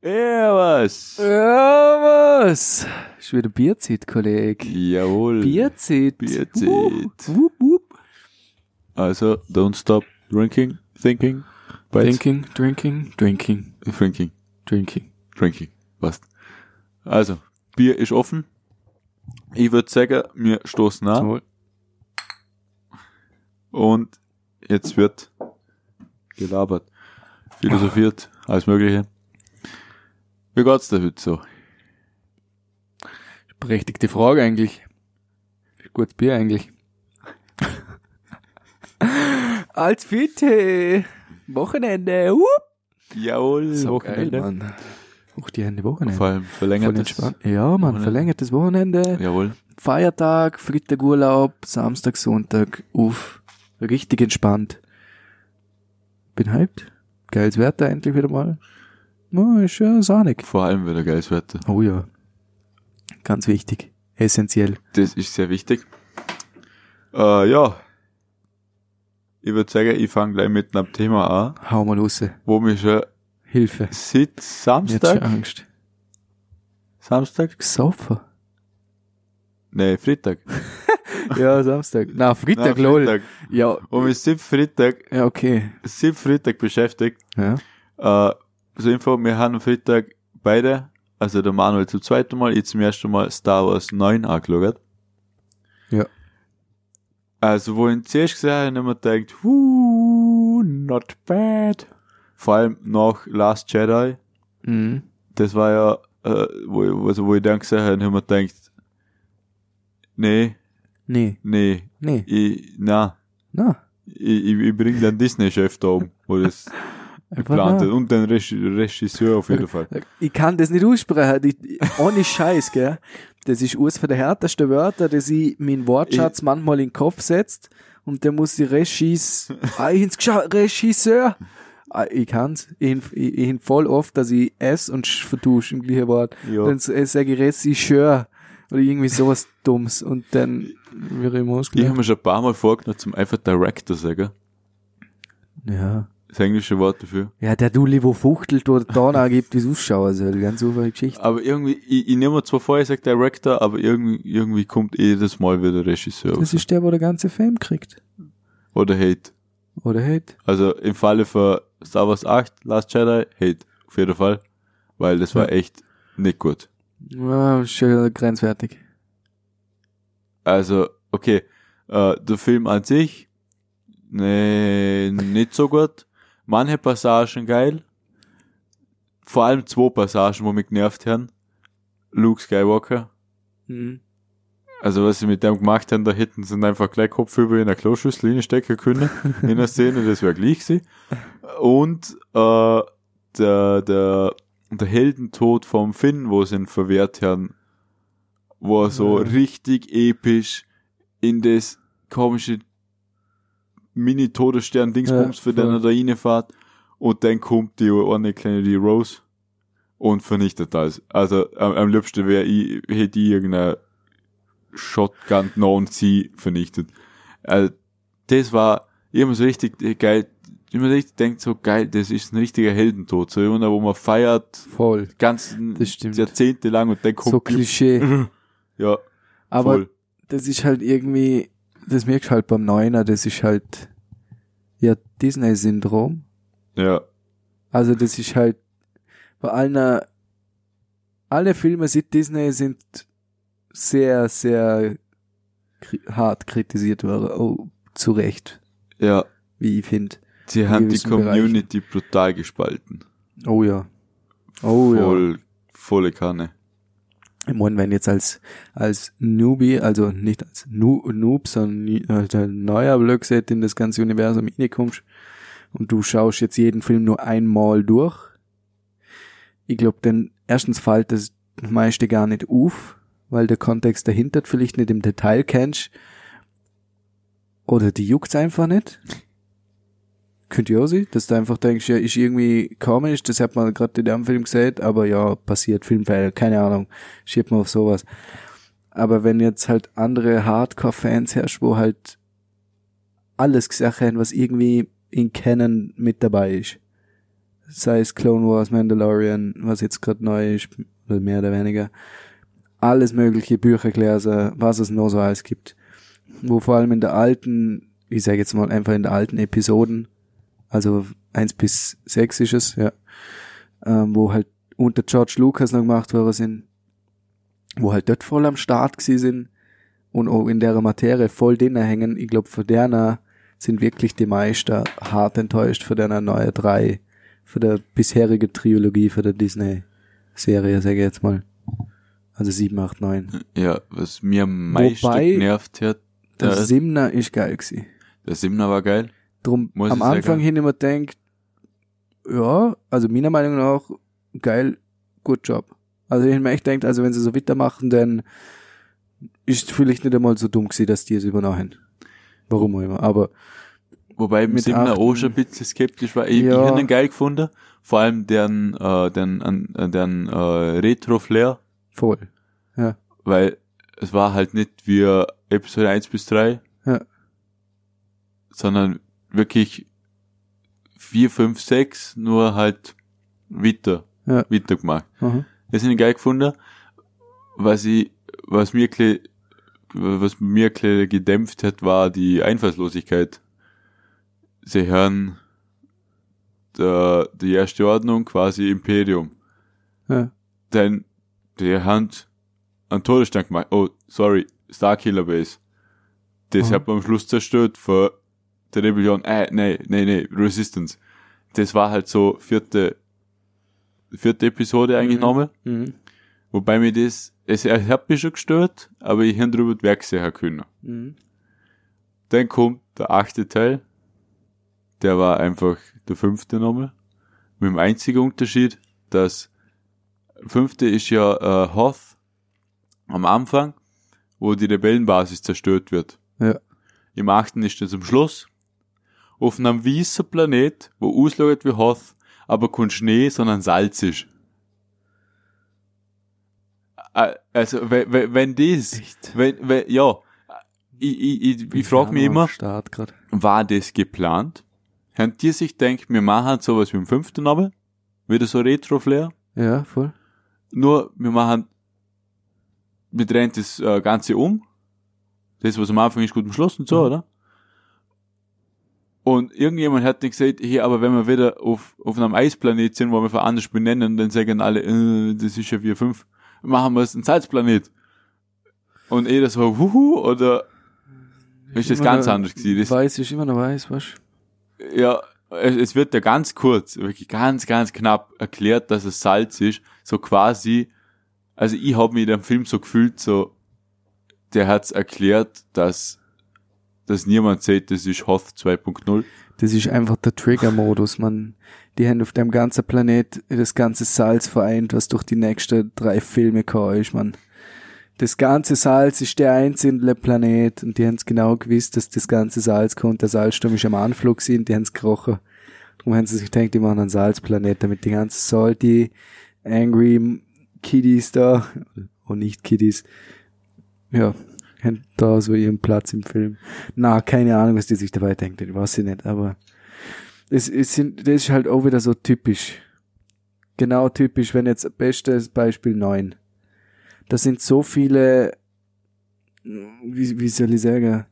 Ja, was? Schon wieder Bierzeit, Kollege. Jawohl. Bierzeit. Wupp, wupp. Also, don't stop drinking, thinking, bites. Drinking. Passt. Also, Bier ist offen. Ich würde sagen, wir stoßen an. Jawohl. Und jetzt wird gelabert, philosophiert, alles Mögliche. Wie geht's dir heute so? Berechtigte Frage eigentlich. Gutes Bier eigentlich. Als Fitte! Wochenende! Jawohl, so Wochenende. Geil, Mann. Auch die Hände Wochenende. Vor allem verlängertes Wochenende. Ja, Mann, verlängertes Wochenende. Jawohl. Feiertag, Freitag Urlaub, Samstag, Sonntag, uff. Richtig entspannt. Bin hyped. Geiles Wetter endlich wieder mal. Oh, ist ja sahnig. Vor allem wieder geiles Wetter. Oh ja. Ganz wichtig. Essentiell. Das ist sehr wichtig. Ja. Ich würde sagen, ich fange gleich mit einem Thema an. Hau mal raus. Wo mich schon... Hilfe. Seit Samstag... Jetzt schon Angst. Samstag? Gesaufen. Nee, Freitag. Ja, Samstag. Na, Freitag, lol. Freitag. Ja. Wo mich seit Freitag... Ja, okay. Seit Freitag beschäftigt. Ja. So Info, wir haben am Freitag beide, also der Manuel zum zweiten Mal, ich zum ersten Mal Star Wars 9 angeschaut. Ja. Also, wo ich zuerst gesehen habe, habe ich mir gedacht, not bad. Vor allem nach Last Jedi. Mhm. Das war ja, wo ich dann gesehen habe, habe ich mir gedacht, nee. Ich bringe den Disney-Chef da oben, wo das... geplant hat. Und den Regisseur auf jeden Fall. Ich kann das nicht aussprechen. Ohne Scheiß, gell? Das ist eines der härtesten Wörter, dass ich meinen Wortschatz manchmal in den Kopf setzt und der muss die Regisseur. Ich kann's. Ich hin voll oft, dass ich S und Sch vertusche im gleichen Wort. Ja. Dann sage ich Regisseur oder irgendwie sowas Dummes und dann wäre ich im Haus. Ich habe mir schon ein paar Mal vorgenommen, zum einfach Director sagen. Ja. Das englische Wort dafür. Ja, der Dulli, wo fuchtelt oder da angibt, wie es ausschauen soll. Ganz einfache Geschichte. Aber irgendwie, ich nehme mir zwar vor, ich sage Director, aber irgendwie kommt jedes Mal wieder Regisseur. Das ist der, wo der ganze Fame kriegt. Oder Hate. Also im Falle von Star Wars 8, Last Jedi, Hate. Auf jeden Fall. Weil das war echt nicht gut. Ja, schön grenzwertig. Also, okay. Der Film an sich, nee, nicht so gut. Manche Passagen geil. Vor allem 2 Passagen, wo mich genervt haben. Luke Skywalker. Mhm. Also was sie mit dem gemacht haben, da hätten sie einfach gleich Kopf über in eine Kloschüssel reinstecken können. In der Szene, das wäre gleich gewesen. Und der Heldentod vom Finn, wo sie ihn verwehrt haben, war so richtig episch in das komische Mini-Todesstern-Dingsbums für den da reinfährt und dann kommt die eine kleine, die Rose und vernichtet alles. Also am liebsten hätte ich irgendeine Shotgun genommen und sie vernichtet. Also das war immer so richtig geil. Immer richtig denkt so geil, das ist ein richtiger Heldentod. So jemand, wo man feiert voll ganz Jahrzehnte lang und dann kommt so Klischee. Ja, aber voll. Das ist halt irgendwie, das merkst du halt beim Neuner, das ist halt ja Disney-Syndrom. Ja. Also das ist halt bei allen, alle Filme seit Disney sind sehr, sehr hart kritisiert worden. Oh, zu Recht. Ja. Wie ich finde. Sie haben die Community brutal gespalten. Oh ja. Oh ja. Volle Kanne. Ich meine, wenn jetzt als Newbie, also nicht als Noob, sondern als neuer Blöckset in das ganze Universum reinkommst und du schaust jetzt jeden Film nur einmal durch, ich glaube, dann erstens fällt das meiste gar nicht auf, weil der Kontext dahinter vielleicht nicht im Detail kennst oder die juckt's einfach nicht. Könnte ja sein, dass du einfach denkst, ja, ist irgendwie komisch, das hat man gerade in dem Film gesehen, aber ja, passiert, Filmfehler, keine Ahnung, schiebt man auf sowas. Aber wenn jetzt halt andere Hardcore-Fans herrscht, wo halt alles gesagt haben, was irgendwie in Canon mit dabei ist, sei es Clone Wars, Mandalorian, was jetzt gerade neu ist, oder mehr oder weniger, alles mögliche, Bücher gelesen, was es noch so alles gibt, wo vor allem in der alten, ich sage jetzt mal einfach in der alten Episoden, also 1-6 ist es, ja, wo halt unter George Lucas noch gemacht worden sind, wo halt dort voll am Start gewesen sind und auch in der Materie voll denen hängen. Ich glaube, von denen sind wirklich die meisten hart enttäuscht von der neuen 3, von der bisherigen Trilogie, von der Disney-Serie, sage ich jetzt mal. Also 7, 8, 9. Ja, was mir am meisten genervt hat. Der Siebner ist geil gewesen. Der Siebner war geil. Drum am Anfang hin immer denkt, ja, also meiner Meinung nach, geil, gut Job. Also ich mir echt denkt, also wenn sie so weitermachen, dann ist vielleicht nicht einmal so dumm gewesen, dass die es übernahmen. Warum auch immer, aber... Wobei ich mit dem auch schon ein bisschen skeptisch war. Ich habe den geil gefunden, vor allem deren Retro-Flair. Voll, ja. Weil es war halt nicht wie Episode 1-3, ja, sondern wirklich 4, 5, 6, nur halt weiter gemacht. Mhm. Das sind geil gefunden. Was mir gedämpft hat, war die Einfallslosigkeit. Sie hören die erste Ordnung, quasi Imperium. Ja. Denn die haben einen Todesstand gemacht. Oh, sorry, Starkiller Base. Das hat man am Schluss zerstört für die Rebellion. Nee, Resistance. Das war halt so vierte Episode eigentlich nochmal. Mhm. Wobei mir das, es hat mich schon gestört, aber ich habe drüber das Werk sehen können. Mhm. Dann kommt der 8. Teil. Der war einfach der 5. nochmal. Mit dem einzigen Unterschied, dass 5. ist ja Hoth am Anfang, wo die Rebellenbasis zerstört wird. Ja. Im 8. ist das am Schluss. Auf einem weißen Planet, wo auslagert wie Hoth, aber kein Schnee, sondern salzig. Also, ich frage mich immer, war das geplant? Haben die sich gedacht, wir machen sowas wie im 5. aber wieder so Retro-Flair? Ja, voll. Nur, wir drehen das Ganze um. Das, was am Anfang ist, gut am Schluss und so, oder? Und irgendjemand hat dann gesagt, hey, aber wenn wir wieder auf einem Eisplanet sind, wo wir von anders benennen, dann sagen alle, das ist ja 4-5, machen wir es ein Salzplanet. Und jeder so, huhu, oder ist das ganz anders gewesen? Weiß ist immer noch weiß, weißt du? Ja, es wird ja ganz kurz, wirklich ganz, ganz knapp erklärt, dass es Salz ist, so quasi, also ich habe mich in dem Film so gefühlt, so, der hat's erklärt, dass niemand sieht, das ist Hoth 2.0. Das ist einfach der Trigger-Modus, man. Die haben auf dem ganzen Planet das ganze Salz vereint, was durch die nächsten 3 Filme gekommen ist, man. Das ganze Salz ist der einzelne Planet und die haben es genau gewusst, dass das ganze Salz kommt. Der Salzsturm ist am Anflug gewesen, die haben es gerochen. Darum haben sie sich gedacht, die machen einen Salzplanet, damit die ganze salty, angry Kiddies da, und nicht Kiddies, ja, haben da so ihren Platz im Film. Na, keine Ahnung, was die sich dabei denken, ich weiß nicht, aber das ist halt auch wieder so typisch. Genau typisch, wenn jetzt bestes Beispiel 9. Das sind so viele, wie soll ich sagen,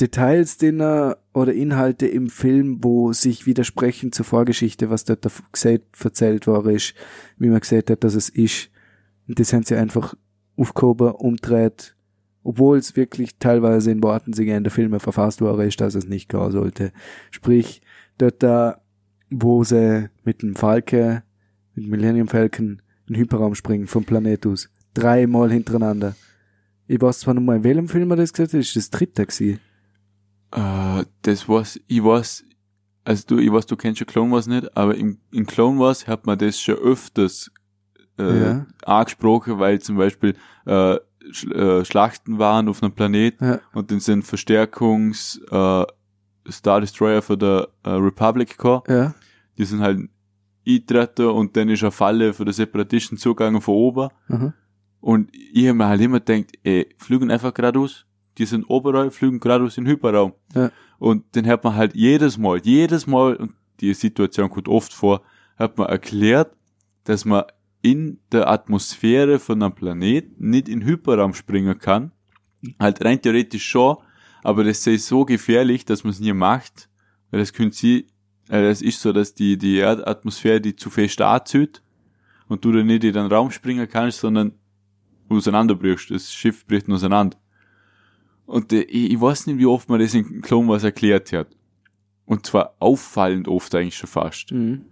Details oder Inhalte im Film, wo sich widersprechen zur Vorgeschichte, was dort erzählt worden ist, wie man gesagt hat, dass es ist. Und das haben sie einfach aufgehoben, umdreht, obwohl es wirklich teilweise in Worten sich in der Filme verfasst worden ist, dass es nicht gehen sollte. Sprich, dort da, wo sie mit dem Falke, mit Millennium Falcon in den Hyperraum springen vom Planet aus. 3 Mal hintereinander. Ich weiß zwar noch mal, in welchem Film er das gesagt hat, ist das 3. gewesen? Du kennst ja Clone Wars nicht, aber in Clone Wars hat man das schon öfters angesprochen, weil zum Beispiel Schlachten waren auf einem Planet, ja, und dann sind Verstärkungs Star Destroyer für der Republic gekommen. Ja. Die sind halt eingetreten und dann ist eine Falle für den Separatisten zugegangen von oben. Mhm. Und ich habe mir halt immer gedacht, fliegen einfach geradeaus, die sind oberall, fliegen geradeaus in den Hyperraum. Ja. Und dann hat man halt jedes Mal, und die Situation kommt oft vor, hat man erklärt, dass man in der Atmosphäre von einem Planeten nicht in Hyperraum springen kann. Halt rein theoretisch schon, aber das sei so gefährlich, dass man es nie macht. Weil das können sie, das ist so, dass die Erdatmosphäre die zu fest anzieht und du dann nicht in den Raum springen kannst, sondern auseinanderbrichst. Das Schiff bricht auseinander. Und ich weiß nicht, wie oft man das in Clone Wars erklärt hat. Und zwar auffallend oft eigentlich schon fast. Mhm.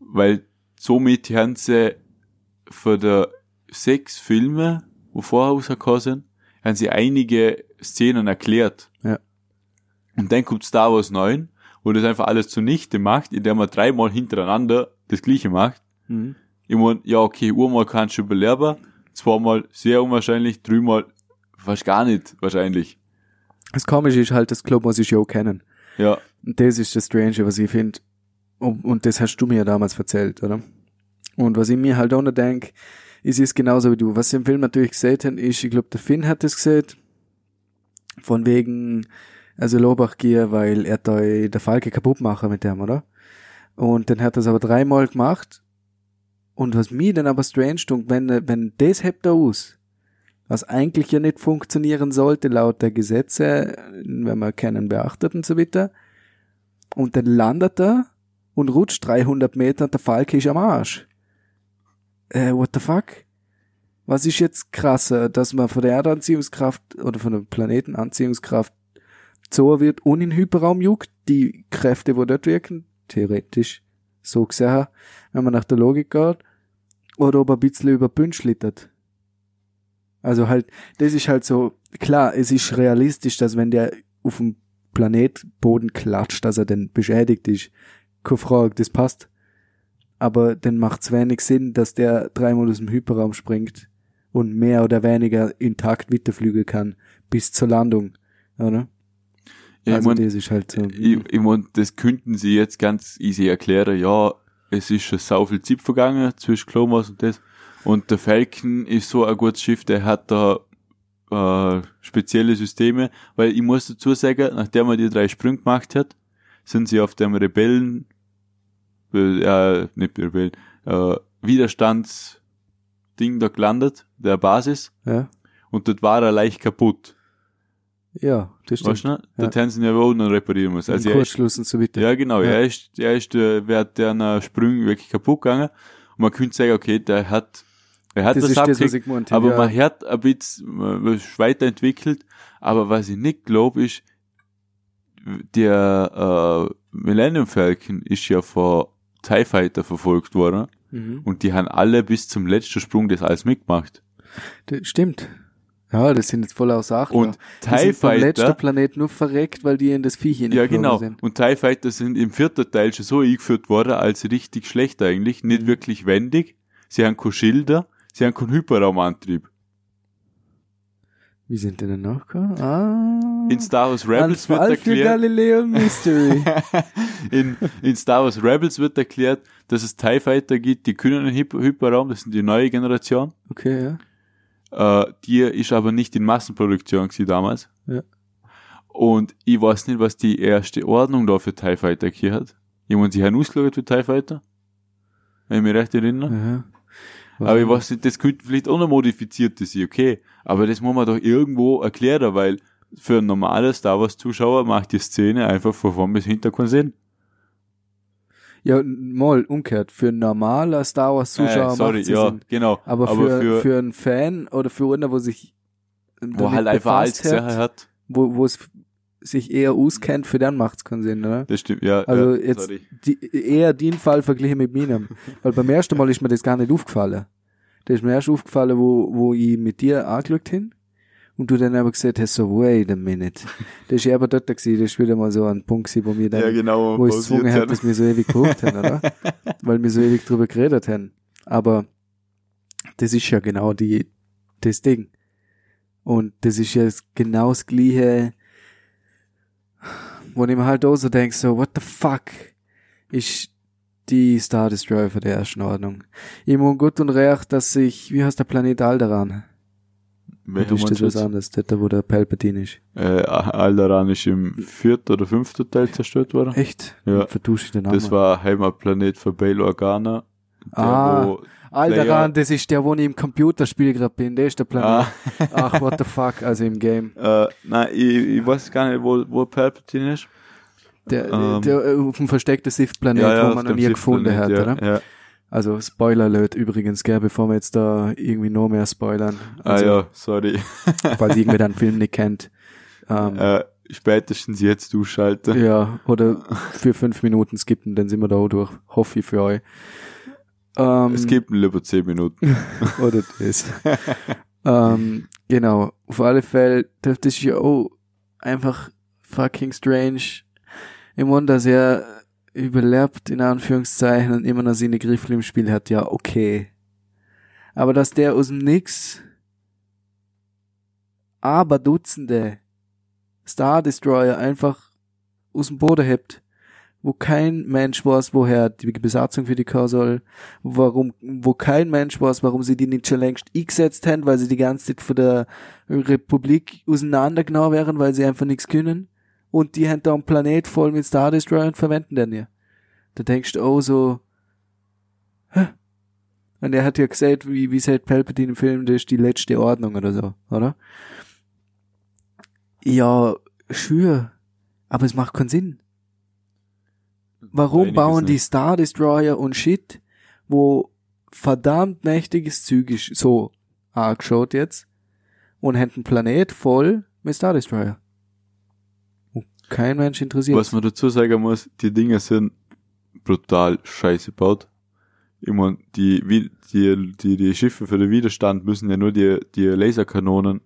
Weil somit haben sie von der 6 Filme, die vorher rausgekommen sind, haben sie einige Szenen erklärt. Ja. Und dann kommt Star Wars 9, wo das einfach alles zunichte macht, indem man 3 Mal hintereinander das Gleiche macht. Mhm. Ich meine, ja okay, einmal kannst du überleben, 2 Mal sehr unwahrscheinlich, 3 Mal fast gar nicht wahrscheinlich. Das Komische ist halt, das Clone Wars ist ja auch Canon. Ja. Und das ist das Strange, was ich finde. Und das hast du mir ja damals erzählt, oder? Und was ich mir halt auch noch denke, ist genauso wie du. Was ich im Film natürlich gesehen haben, ist, ich glaube, der Finn hat das gesehen. Von wegen, also Lobachgier, weil er da der Falke kaputt machen mit dem, oder? Und dann hat er es aber 3 Mal gemacht. Und was mir dann aber strange tut, wenn das hebt da aus, was eigentlich ja nicht funktionieren sollte, laut der Gesetze, wenn man keinen beachtet und so weiter. Und dann landet er und rutscht 300 Meter und der Falke ist am Arsch. What the fuck? Was ist jetzt krasser, dass man von der Erdanziehungskraft oder von der Planetenanziehungskraft gezogen wird und in den Hyperraum juckt? Die Kräfte, die dort wirken, theoretisch so gesehen, wenn man nach der Logik geht, oder ob ein bisschen über Bünd schlittert. Also halt, das ist halt so, klar, es ist realistisch, dass wenn der auf dem Planetboden klatscht, dass er dann beschädigt ist. Keine Frage, das passt. Aber dann macht es wenig Sinn, dass der 3 Mal aus dem Hyperraum springt und mehr oder weniger intakt weiterfliegen kann, bis zur Landung, oder? Ja, also ich mein, das ist halt so. Ich mein, das könnten sie jetzt ganz easy erklären, ja, es ist schon sau viel Zeit vergangen zwischen Clone Wars und das. Und der Falcon ist so ein gutes Schiff, der hat da spezielle Systeme, weil ich muss dazu sagen, nachdem er die 3 Sprünge gemacht hat, sind sie auf dem Widerstandsding da gelandet, der Basis, ja. Und dort war er leicht kaputt. Ja, das stimmt. Weißt du, ne? Dort haben sie ihn ja auch noch reparieren müssen. Also Kurzschluss und so weiter. Ja, genau, ja. Er ist während der Sprünge wirklich kaputt gegangen. Und man könnte sagen, okay, er hat das abgekriegt, aber ja. Man hat ein bisschen weiterentwickelt, aber was ich nicht glaube, ist, der Millennium Falcon ist ja von TIE Fighter verfolgt worden, und die haben alle bis zum letzten Sprung das alles mitgemacht. Das stimmt. Ja, das sind jetzt voll aus Achtung. Und TIE Fighter der letzte Planet nur verreckt, weil die in das Viech hinein sind. Ja, genau. Und TIE Fighter sind im 4. Teil schon so eingeführt worden, als richtig schlecht eigentlich, nicht wirklich wendig. Sie haben keine Schilder, sie haben keinen Hyperraumantrieb. Wie sind die denn nachgekommen? In Star Wars Rebels wird erklärt. Galileo Mystery. in Star Wars Rebels wird erklärt, dass es TIE Fighter gibt, die können in Hyperraum, das sind die neue Generation. Okay, ja. Die ist aber nicht in Massenproduktion gewesen damals. Ja. Und ich weiß nicht, was die erste Ordnung da für TIE Fighter gehört. Jemand sich einen ausgelagert für TIE Fighter? Wenn ich mich recht erinnere. Aha. Aber ich weiß nicht, das könnte vielleicht auch noch modifiziert sein, okay. Aber das muss man doch irgendwo erklären, weil für einen normalen Star Wars Zuschauer macht die Szene einfach von vorn bis hinten keinen Sinn. Ja, mal umgekehrt. Für einen normalen Star Wars Zuschauer macht es Sinn. Genau. Aber für einen Fan oder für einen, wo sich wo halt einfach alles hat, wo es sich eher auskennt, für den macht's keinen Sinn, oder? Das stimmt, ja. Also ja, jetzt eher den Fall verglichen mit meinem. Weil beim ersten Mal ist mir das gar nicht aufgefallen. Das ist mir erst aufgefallen, wo ich mit dir angeschaut hin und du dann aber gesagt hast, so wait a minute. Das ist aber dort gewesen, das ist wieder mal so ein Punkt gewesen, wo mir dann, ja, genau, wo ich gezwungen habe, dass wir so ewig gebraucht haben, oder? Weil wir so ewig drüber geredet haben. Aber das ist ja genau das Ding. Und das ist ja genau das Gleiche, wo ich mir halt auch so denke, so, what the fuck ist die Star Destroyer von der ersten Ordnung. Ich mein Gott und Recht, dass sich, wie heißt der Planet Alderaan? Oder ist das was anderes, dort wo der Palpatine ist? Alderaan ist im 4. oder 5. Teil zerstört worden. Echt? Ja. Vertusche ich den Namen. Das war Heimatplanet für Bail Organa. Alderaan, das ist der, wo ich im Computerspiel gerade bin, der ist der Planet. Ach, what the fuck, also im Game. Nein, ich weiß gar nicht, wo Palpatine ist. Der auf dem versteckten Sith-Planet, wo man noch nie gefunden hat, oder? Ja. Also Spoiler-Alert übrigens, gell, bevor wir jetzt da irgendwie noch mehr spoilern. Also, sorry. Falls irgendwer den Film nicht kennt. Spätestens jetzt durchschalten. Ja, oder für 5 Minuten skippen, dann sind wir da auch durch. Hoffe ich für euch. Es gibt lieber 10 Minuten. Oder das. Genau, auf alle Fälle, das ist ja auch einfach fucking strange. Ich meine, dass er überlebt, in Anführungszeichen, und immer noch seine Griffel im Spiel hat, ja, okay. Aber dass der aus dem Nix aber Dutzende Star Destroyer einfach aus dem Boden hebt, wo kein Mensch weiß, woher die Besatzung für die kam soll, wo kein Mensch weiß, warum sie die nicht schon längst eingesetzt haben, weil sie die ganze Zeit von der Republik auseinandergenommen wären, weil sie einfach nichts können. Und die haben da einen Planet voll mit Star Destroyer und verwenden den ja. Da denkst du auch so, hä? Und er hat ja gesagt, wie sagt Palpatine im Film, das ist die letzte Ordnung oder so, oder? Ja, sure. Aber es macht keinen Sinn. Warum einiges bauen die nicht. Star Destroyer und Shit, wo verdammt mächtiges Zeug ist, so angeschaut jetzt, und haben einen Planet voll mit Star Destroyer? Kein Mensch interessiert. Was man dazu sagen muss, die Dinger sind brutal scheiße gebaut. Ich meine, die Schiffe für den Widerstand müssen ja nur die Laserkanonen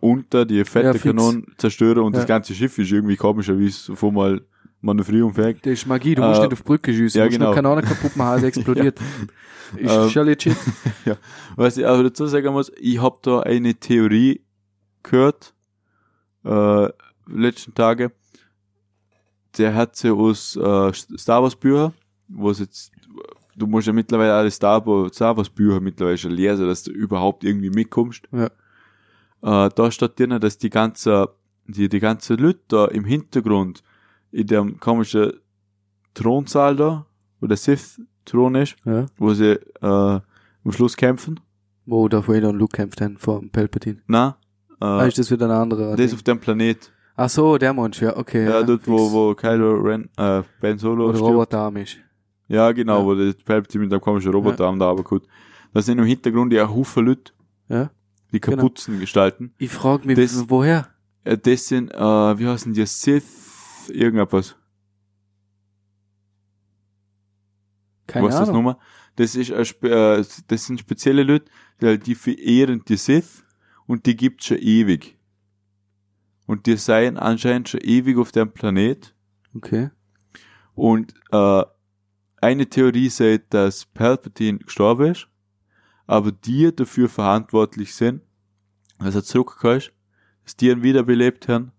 unter, die fette Kanonen zerstören und das ganze Schiff ist irgendwie komischer, wie es vorher mal manövrierunfähig. Das ist Magie, du musst nicht auf Brücke schießen, du musst nur Kanonen kaputt machen, also explodiert. Ist schon legit. Ja. Was ich aber dazu sagen muss, ich habe da eine Theorie gehört, letzten Tage, der hat sie aus Star Wars Bücher, wo es jetzt, du musst ja mittlerweile alle Star Wars Bücher mittlerweile schon lesen, dass du überhaupt irgendwie mitkommst. Ja. Da steht drin, dass die ganze Leute da im Hintergrund in dem komischen Thronsaal da, wo der Sith-Thron ist, ja, wo sie am Schluss kämpfen. Wo Darth Vader und Luke kämpfen vor Palpatine. Nein. Ist das wieder ein anderer? Das ist auf dem Planet. Ach so, der Mensch, ja, okay. Ja, dort, wo Kylo Ren, Ben Solo oder stirbt. Robotarm ist. Ja, genau, ja. Wo der Palpatine mit dem komischen Robotarm da, aber gut. Das sind im Hintergrund ja Haufen Leute, ja, die Kapuzen gestalten. Ich frage mich, woher? Das sind, wie heißen die, Sith, irgendwas. Keine Ahnung. Was ist das nochmal? Das sind spezielle Leute, die verehren die Sith und die gibt's schon ewig. Und die seien anscheinend schon ewig auf dem Planet. Okay. Und eine Theorie sagt, dass Palpatine gestorben ist, aber die dafür verantwortlich sind, dass er zurückgekommen ist, dass die ihn wiederbelebt haben,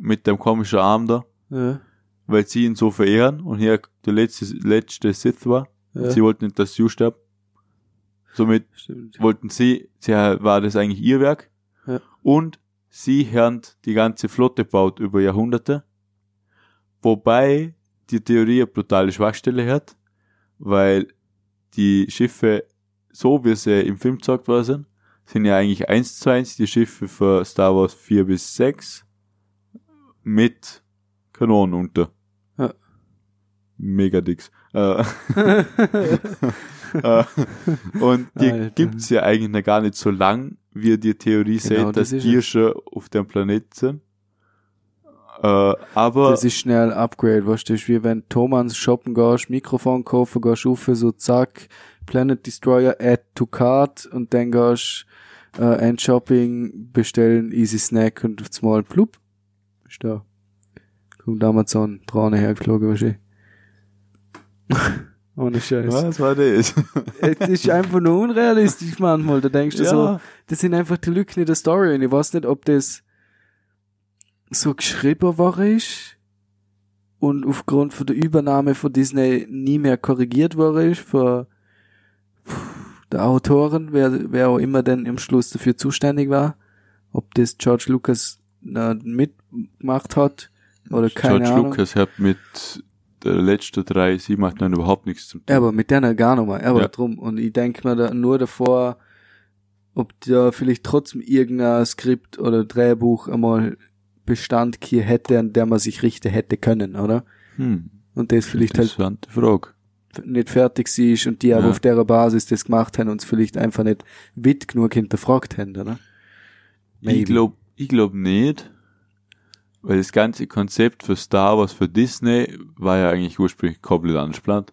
mit dem komischen Arm da, ja, weil sie ihn so verehren und er der letzte Sith war. Ja. Sie wollten nicht, dass sie starb. Somit wollten sie war das eigentlich ihr Werk, ja, und sie haben die ganze Flotte gebaut über Jahrhunderte, wobei die Theorie eine brutale Schwachstelle hat, weil die Schiffe, so wie sie im Film gezeigt worden sind ja eigentlich 1:1 die Schiffe für Star Wars 4 bis 6 mit Kanonen unter. Ja. Mega dicks. Und die Alter. Gibt's ja eigentlich noch gar nicht so lang, wie die Theorie sagt, dass die schon auf dem Planet sind. Aber das ist schnell ein Upgrade, weißt du, wie wenn Thomas shoppen gehst, Mikrofon kaufen, gehst auf, so zack, Planet Destroyer, add to cart und dann gehst Endshopping, bestellen, easy snack und auf einmal plupp, ist da. Kommt Amazon, Trane hergeflogen, wahrscheinlich. Ohne Scheiß. Was war das? Es ist einfach nur unrealistisch manchmal. Da denkst du so, das sind einfach die Lücken in der Story. Und ich weiß nicht, ob das so geschrieben war ist und aufgrund von der Übernahme von Disney nie mehr korrigiert war ist, der Autoren, wer auch immer denn im Schluss dafür zuständig war, ob das George Lucas mitgemacht hat oder keine George Ahnung. Lucas hat mit der letzten 3, 7, 8, 9 überhaupt nichts zum tun. Aber mit denen gar nicht mehr, aber ja. Drum. Und ich denke mir da nur davor, ob da vielleicht trotzdem irgendein Skript oder Drehbuch einmal Bestand hier hätte, an der man sich richten hätte können, oder? Hm. Und das vielleicht halt Frage. Nicht fertig ist und die ja. Aber auf der Basis das gemacht haben und es vielleicht einfach nicht weit genug hinterfragt haben, oder? Maybe. Ich glaube nicht, weil das ganze Konzept für Star Wars, für Disney, war ja eigentlich ursprünglich komplett anders geplant.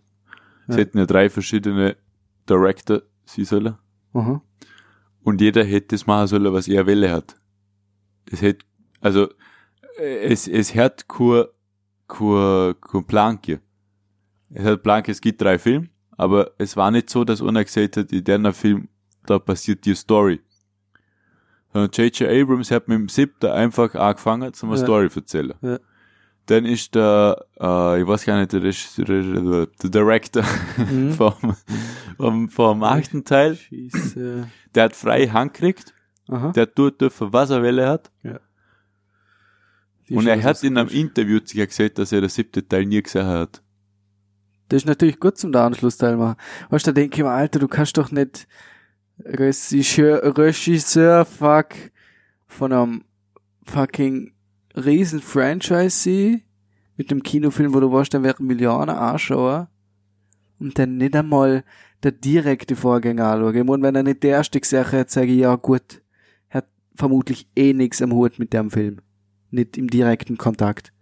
Ja. Es hätten ja 3 verschiedene Director sein sollen. Aha. Und jeder hätte das machen sollen, was er Welle hat. Es hätte, also, es hat kein Planke. Es hat Planke, es gibt 3 Filme, aber es war nicht so, dass einer gesagt hat, in diesem Film, da passiert die Story. Sondern J.J. Abrams hat mit dem 7. einfach angefangen, zum eine Story zu erzählen. Ja. Dann ist der, ich weiß gar nicht, der Director vom 8. Teil, Scheiße. Der hat freie Hand gekriegt, aha. Der tut dürfen, was er Welle hat. Ja. Und er hat in einem Interview gesagt, dass er den 7. Teil nie gesehen hat. Das ist natürlich gut zum Anschlussteil machen. Weißt du, da denke ich mir, Alter, du kannst doch nicht Regisseur von einem fucking riesen Franchise mit dem Kinofilm, wo du warst, dann wären Millionen anschauen und dann nicht einmal der direkte Vorgänger anschauen. Ich meine, wenn er nicht der erste gesagt hat, sage ich, ja gut, er hat vermutlich eh nichts am Hut mit dem Film. Nicht im direkten Kontakt.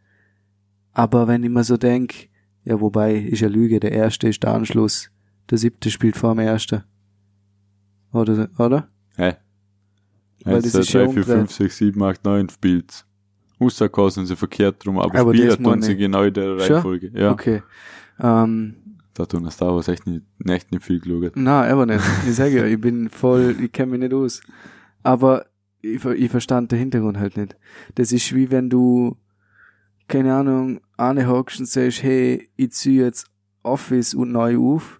Aber wenn ich mir so denke, ja, wobei, ist ja Lüge, der erste ist der Anschluss, der 7. spielt vor dem ersten. Oder? Hä? Hey. 1, 2, 3, 4, 5, 6, 7, 8, 9 spielt's. Husserkau sind sie verkehrt drum, aber spielt tun sie genau in der Reihenfolge. Ja. Okay. Da tun das da was echt nicht viel gelogen. Nein, aber nicht. Ich sage ja, ich kenne mich nicht aus. Aber ich verstand den Hintergrund halt nicht. Das ist wie wenn du, keine Ahnung, anhockst und sagst, hey, ich ziehe jetzt Office und neu auf,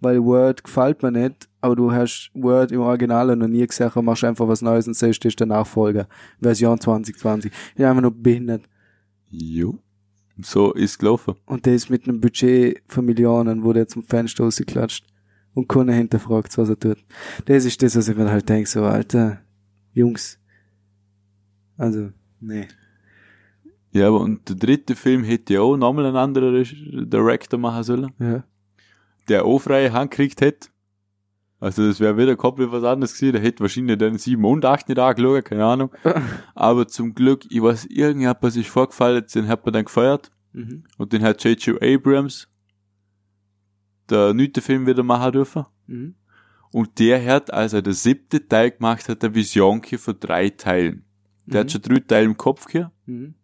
weil Word gefällt mir nicht, aber du hast Word im Original noch nie gesagt, machst einfach was Neues und sagst, das ist der Nachfolger. Version 2020. Ich einfach nur behindert. Jo. So ist gelaufen. Und der ist mit einem Budget von Millionen, wo der zum Fenster rausgeklatscht und keiner hinterfragt, was er tut. Das ist das, was ich mir halt denke, so, Alter, Jungs. Also, nee. Ja, aber und der 3. Film hätte ja auch nochmal einen anderen Director machen sollen. Ja. Der auch freie Hand gekriegt hätte. Also das wäre wieder komplett was anderes gewesen. Der hätte wahrscheinlich dann 7 und 8 nicht angeschaut, keine Ahnung. Aber zum Glück, ich weiß, irgendjemand hat sich vorgefallen, den hat man dann gefeiert. Mhm. Und den hat J.J. Abrams der 9. Film wieder machen dürfen. Mhm. Und der hat, als er den 7. Teil gemacht hat, eine Vision von 3 Teilen. Der hat schon 3 Teile im Kopf gehabt. Mhm.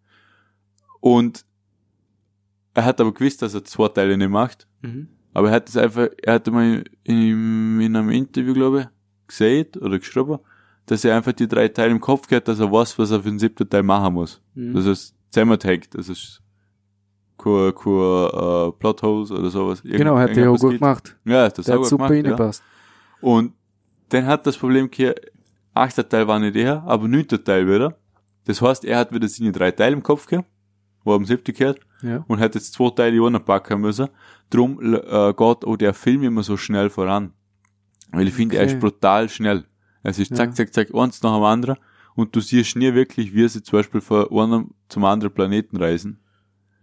Und er hat aber gewusst, dass er 2 Teile nicht macht. Mhm. Aber er hat mal in einem Interview, glaube ich, gesehen oder geschrieben, dass er einfach die 3 Teile im Kopf gehabt, dass er weiß, was er für den 7. Teil machen muss. Mhm. Dass er es zusammenhängt. Das ist kein Plotholes oder sowas. Genau, hat er auch gut gemacht. Ja, das hat super reingepasst. Ja. Und dann hat das Problem hier, 8. Teil war nicht er, aber 9. Teil wieder. Das heißt, er hat wieder seine 3 Teile im Kopf gehabt. Wo am 7. gehört, ja. Und hat jetzt 2 Teile anpacken müssen. Drum geht auch der Film immer so schnell voran. Weil ich finde, er ist brutal schnell. Es ist zack, zack, zack, eins nach dem anderen. Und du siehst nie wirklich, wie sie zum Beispiel von einem zum anderen Planeten reisen.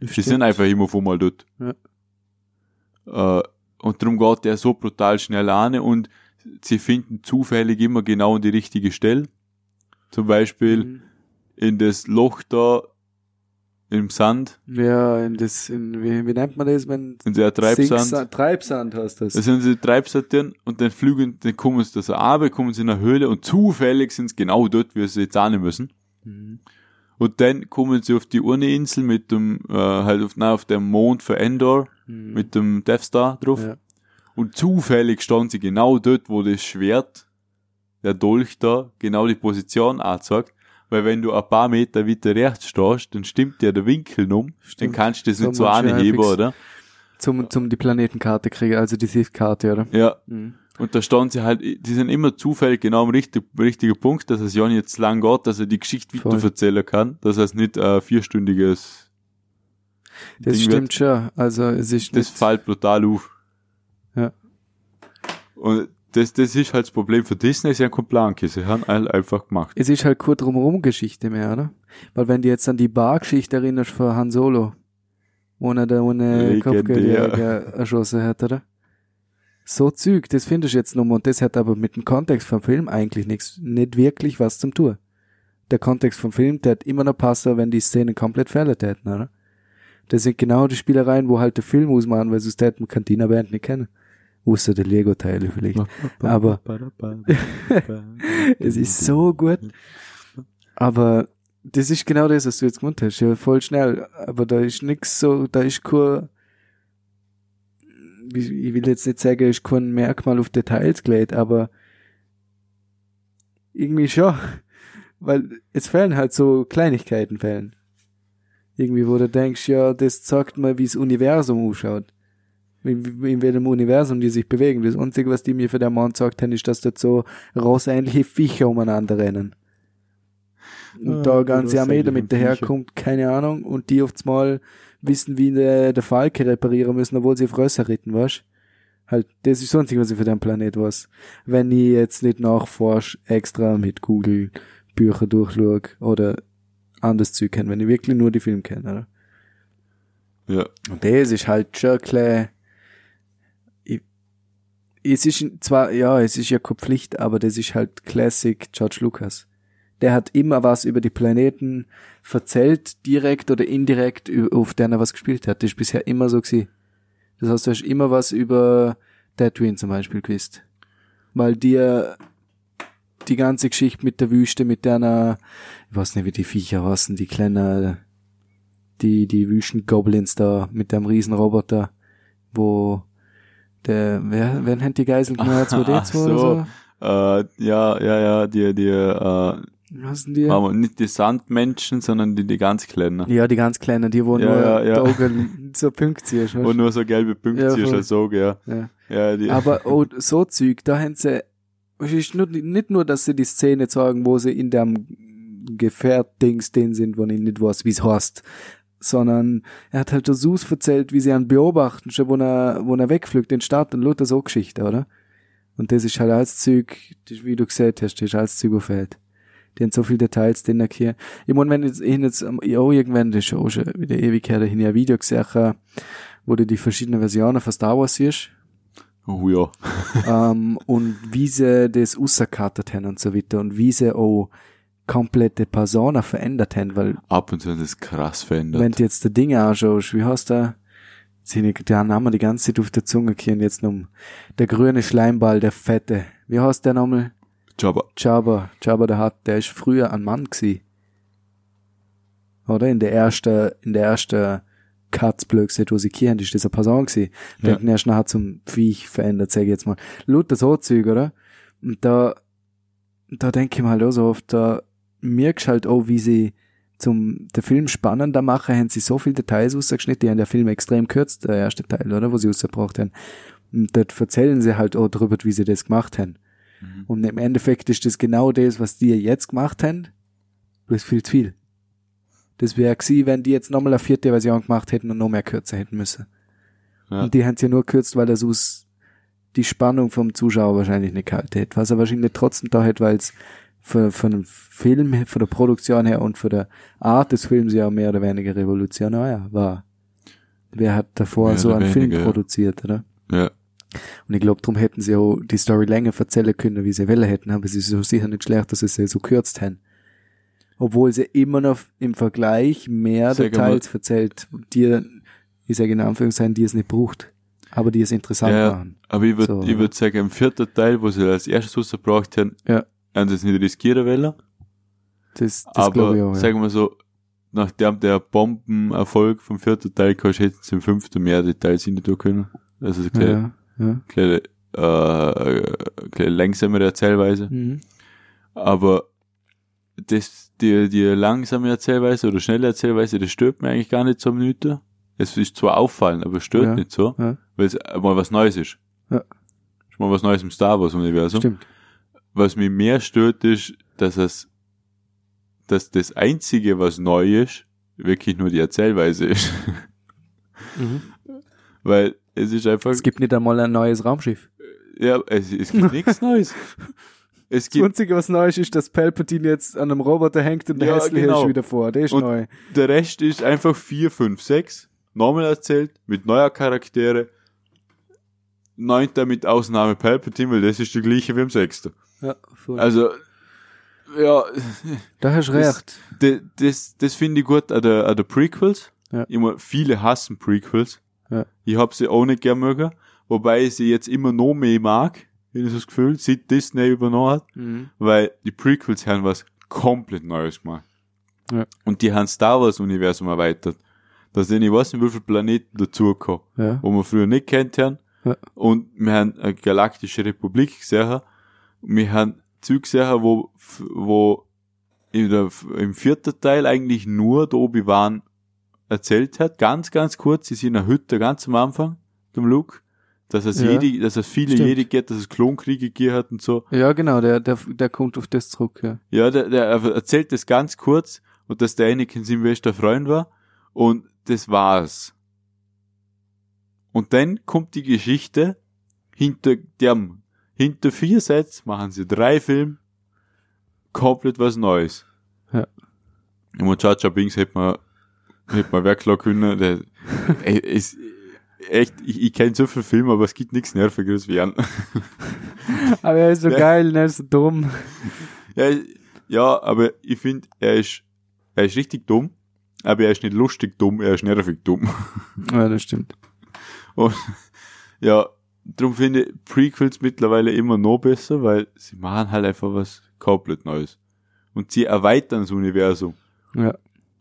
Sie sind einfach immer von mal dort. Ja. Und drum geht der so brutal schnell an und sie finden zufällig immer genau die richtige Stelle. Zum Beispiel in das Loch da, im Sand. Ja, wie nennt man das, wenn... In der Treibsand. Treibsand heißt das. Das sind sie Treibsand drin und dann fliegen, dann kommen sie da runter, kommen sie in eine Höhle und zufällig sind sie genau dort, wie sie jetzt auch nicht müssen. Mhm. Und dann kommen sie auf die Urne-Insel mit dem, auf dem Mond für Endor, mit dem Death Star drauf. Ja. Und zufällig standen sie genau dort, wo das Schwert, der Dolch da, genau die Position anzeigt. Weil wenn du ein paar Meter weiter rechts stehst, dann stimmt ja der Winkel um. Stimmt. Dann kannst du das nicht so anheben, oder? Zum die Planetenkarte kriegen, also die Sith-Karte, oder? Ja. Mhm. Und da standen sie halt, die sind immer zufällig genau am richtigen Punkt, dass es Jon jetzt lang geht, dass er die Geschichte weiter erzählen kann, dass es nicht ein vierstündiges Das Ding stimmt wird. Schon, also es ist das fällt brutal auf. Ja. Und das ist halt das Problem für Disney, sie haben keinen Plan, sie haben halt einfach gemacht. Es ist halt keine Drumherum-Geschichte mehr, oder? Weil wenn du jetzt an die Bar-Geschichte erinnerst von Han Solo, wo er da ohne Kopfgeldjäger erschossen hat, oder? So Zeug, das findest du jetzt nochmal, und das hat aber mit dem Kontext vom Film eigentlich nichts, nicht wirklich was zum tun. Der Kontext vom Film, der hat immer noch passen, wenn die Szenen komplett verletzt hätten, oder? Das sind genau die Spielereien, wo halt der Film ausmachen, weil sonst hätten wir Cantina-Band nicht kennen. Außer der Lego-Teile vielleicht. Aber es ist so gut. Aber das ist genau das, was du jetzt gemacht hast. Ja, voll schnell. Aber da ist nix so, da ist kein, ich will jetzt nicht sagen, ist kein Merkmal auf Details gelegt, aber irgendwie schon. Weil es fehlen halt so Kleinigkeiten fehlen. Irgendwie, wo du denkst, ja, das zeigt mal, wie das Universum ausschaut. In welchem Universum die sich bewegen. Das Einzige, was die mir für den Mann gesagt haben, ist, dass dort so rosähnliche Viecher umeinander rennen. Und da eine ganze Armee damit daherkommt, keine Ahnung, und die oft mal wissen, wie der Falke reparieren müssen, obwohl sie auf Rösser ritten, weißt? Halt, das ist das Einzige, was ich für den Planet weiß. Wenn ich jetzt nicht nachforsche, extra mit Google Bücher durchschaue oder anders zu kennen, wenn ich wirklich nur die Filme kenne, oder? Ja. Und das ist halt schon klein. Es ist zwar, ja, es ist ja keine Pflicht, aber das ist halt Classic George Lucas. Der hat immer was über die Planeten erzählt, direkt oder indirekt, auf denen er was gespielt hat. Das ist bisher immer so gewesen. Das heißt, du hast immer was über Tatooine zum Beispiel gewusst. Weil dir die ganze Geschichte mit der Wüste, mit deiner, ich weiß nicht, wie die Viecher heißen, die kleinen, die Wüsten-Goblins da, mit dem Riesenroboter, wo wer nennt die Geiseln genau, R2D2 so, oder so? Ja, was sind die? Aber nicht die Sandmenschen, sondern die ganz Kleinen. Ja, die ganz Kleinen, die, wo nur Augen so Pünktchen ziehst. Wo nur so gelbe Pünktchen ziehst, als Augen, ja. Die. Aber so Zeug, da haben sie, es ist nicht nur, dass sie die Szene zeigen, wo sie in dem Gefährt-Dings drin sind, wo ich nicht weiß, wie es heißt, sondern er hat halt so erzählt, wie sie ihn beobachten, schon wo er wegfliegt, den Start und lauter so Geschichte, oder? Und das ist halt alles Zeug, wie du gesagt hast, das ist alles Zeug auf Welt. Die haben so viele Details, den er hier. Ich meine, wenn ich jetzt auch irgendwann, das ist auch schon wieder ewig her, da habe ich ein Video gesehen, wo du die verschiedenen Versionen von Star Wars siehst. Oh ja. Und wie sie das rausgekartet haben und so weiter und wie sie auch komplette Persona verändert haben, weil ab und zu hat das krass verändert. Wenn du jetzt die Dinge anschaust, wie heißt der? Die haben wir die ganze Zeit auf der Zunge gehirn jetzt noch. Der grüne Schleimball, der fette. Wie heißt der nochmal? Jabba der Hutt, der ist früher ein Mann gsi. Oder? In der ersten Katzblöcke, wo sie gehirn, ist das eine Person gsi. Ja. Den ersten hat zum Viech verändert, sag ich jetzt mal. Lauter so Zeug, oder? Und da denke ich mal halt auch so oft, da merkst halt auch, wie sie den Film spannender machen, haben sie so viele Details rausgeschnitten, die haben den Film extrem kürzt, der erste Teil, oder, wo sie rausgebracht haben. Und dort erzählen sie halt auch darüber, wie sie das gemacht haben. Mhm. Und im Endeffekt ist das genau das, was die jetzt gemacht haben, bloß viel zu viel. Das wäre gewesen, wenn die jetzt nochmal eine vierte Version gemacht hätten und noch mehr kürzer hätten müssen. Ja. Und die haben es ja nur gekürzt, weil das aus die Spannung vom Zuschauer wahrscheinlich nicht gehalten hätte, was er wahrscheinlich trotzdem da hätte, weil es von dem Film, von der Produktion her und von der Art des Films ja mehr oder weniger revolutionär war. Wer hat davor mehr so einen weniger, Film produziert, oder? Ja. Und ich glaube, darum hätten sie auch die Story länger erzählen können, wie sie wollen hätten, aber es ist so sicher nicht schlecht, dass sie es so kürzt haben. Obwohl sie immer noch im Vergleich mehr Details erzählt, ich sage in Anführungszeichen, die es nicht braucht. Aber die es interessant waren. Aber ich würde sagen, im vierten Teil, wo sie als erstes rausgebracht haben, haben sie es nicht riskieren wollen. Das glaube ich auch, sagen wir so, nachdem der Bombenerfolg vom vierten Teil kam, hätten sie im fünften mehr Details hinein tun können. Also eine kleine langsamere Erzählweise. Mhm. Aber die langsame Erzählweise oder schnelle Erzählweise, das stört mir eigentlich gar nicht so Minuten. Es ist zwar auffallend, aber es stört nicht so, weil es mal was Neues ist. Ja. schon mal was Neues im Star Wars Universum. Stimmt. Was mich mehr stört ist, dass das Einzige, was neu ist, wirklich nur die Erzählweise ist. Mhm. Weil es ist einfach... Es gibt nicht einmal ein neues Raumschiff. Ja, es gibt nichts Neues. Es gibt das Einzige, was neu ist, ist, dass Palpatine jetzt an einem Roboter hängt und der hässliche ist wieder vor. Der ist und neu. Der Rest ist einfach 4, 5, 6. Normal erzählt, mit neuer Charaktere. 9. mit Ausnahme Palpatine, weil das ist die gleiche wie im 6. Ja, voll. Also... Ja, da hast du recht. Das finde ich gut an der Prequels. Ja. Immer viele hassen Prequels. Ja. Ich habe sie auch nicht gern mögen. Wobei ich sie jetzt immer noch mehr mag, wenn ich so das Gefühl, seit Disney übernommen hat. Mhm. Weil die Prequels haben was komplett Neues gemacht. Ja. Und die haben Star Wars Universum erweitert. Da sind, ich weiß nicht, wie viele Planeten dazugekommen, ja, wo wir früher nicht kennt haben. Ja. Und wir haben eine galaktische Republik gesehen. Wir haben Zeug gesehen, wo im 4. Teil eigentlich nur der Obi-Wan erzählt hat, ganz, ganz kurz, sie sind in einer Hütte ganz am Anfang, dem Luke, dass es, ja, Jedi, dass es viele Jedi gibt, dass es Klonkriege gegeben hat und so. Ja, genau, der kommt auf das zurück, ja. Ja, der erzählt das ganz kurz und dass der Anakin sein bester Freund war und das war's. Und dann kommt die Geschichte hinter 4 Sets machen sie 3 Filme, komplett was Neues. Ja. Im Chacha Bings hätte man Werkler können. Ist echt, ich kenne so viele Filme, aber es gibt nichts Nervigeres wie an. Aber er ist so geil, er ist so dumm. Ja, aber ich finde, er ist richtig dumm, aber er ist nicht lustig dumm, er ist nervig dumm. Ja, das stimmt. Und, ja, darum finde ich Prequels mittlerweile immer noch besser, weil sie machen halt einfach was komplett Neues. Und sie erweitern das Universum. Ja.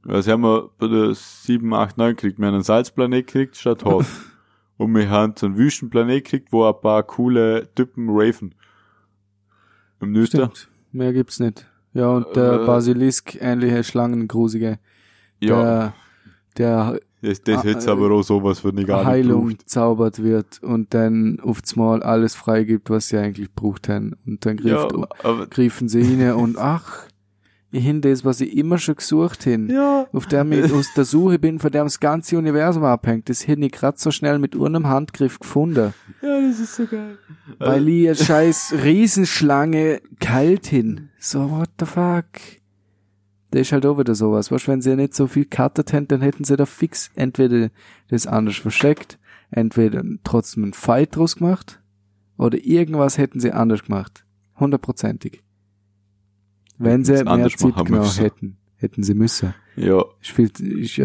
Also haben wir bei der 7, 8, 9 gekriegt. Wir haben einen Salzplanet gekriegt statt Hoth. Und wir haben so einen Wüstenplanet gekriegt, wo ein paar coole Typen raven. Im Nüster. Stimmt. Mehr gibt's nicht. Ja, und der Basilisk, ähnliche Schlangen, grusige. Ja. Der das hätte aber auch sowas, was nicht gar Heilung nicht zaubert wird und dann aufs Mal alles freigibt, was sie eigentlich braucht haben. Und dann griffen sie hin und ach, ich habe das, was ich immer schon gesucht habe, ja, auf dem ich aus der Suche bin, von dem das ganze Universum abhängt. Das hätte ich gerade so schnell mit einem Handgriff gefunden. Ja, das ist so geil. Weil ich eine scheiß Riesenschlange kalt hin. So, what the fuck? Da ist halt auch wieder sowas. Weißt, wenn sie nicht so viel gekartet hätten, dann hätten sie da fix entweder das anders versteckt, entweder trotzdem einen Fight draus gemacht oder irgendwas hätten sie anders gemacht. 100%ig. Wenn sie mehr Zeit genau hätten. Hätten sie müssen. Ja. Ist viel zu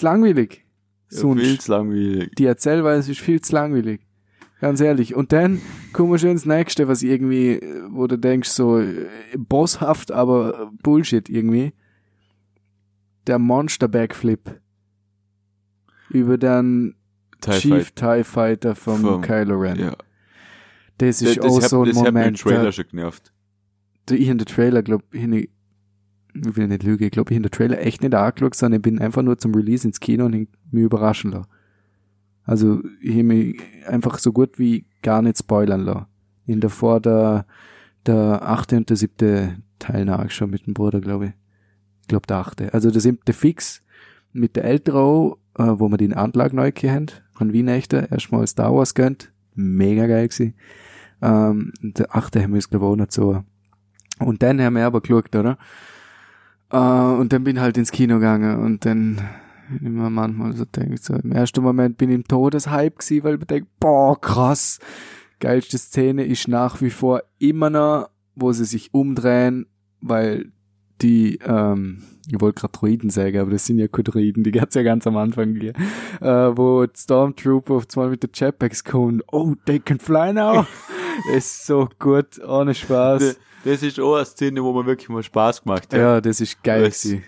langweilig. Ja, viel zu langweilig. Die Erzählweise ist viel zu langweilig. Ganz ehrlich. Und dann kommen wir schon ins Nächste, was irgendwie, wo du denkst, so bosshaft, aber Bullshit irgendwie. Der Monster-Backflip. Über den TIE Fighter vom Kylo Ren. Ja. Das ist das auch so ein Moment. Das hat mich im Trailer schon genervt. Ich in den Trailer, ich will nicht lügen, ich glaube, ich in den Trailer echt nicht angeschaut, sondern ich bin einfach nur zum Release ins Kino und mich überraschen lassen. Also, ich habe mich einfach so gut wie gar nicht spoilern lassen. In davor der 8. und der 7. Teil nachgeschaut mit dem Bruder, glaube ich. Ich glaube, der 8. Also, der 7. fix mit der Eltern auch, wo wir den Anlage neu kennt, an Weihnachten, erstmal Star Wars gönnt. Mega geil gewesen. Der 8. haben wir es, glaube ich, auch nicht so. Und dann haben wir aber geschaut, oder? Und dann bin ich halt ins Kino gegangen und dann immer manchmal so denke ich so, im ersten Moment bin ich im Todeshype gewesen, weil ich denke, boah, krass, geilste Szene ist nach wie vor immer noch, wo sie sich umdrehen, weil die, ich wollte gerade Droiden sagen, aber das sind ja keine Droiden, die gab's ja ganz am Anfang hier, wo Stormtrooper auf einmal mit den Jetpacks kommen, oh, they can fly now, das ist so gut, ohne Spaß. Das ist auch eine Szene, wo man wirklich mal Spaß gemacht hat. Ja, das ist geil gewesen.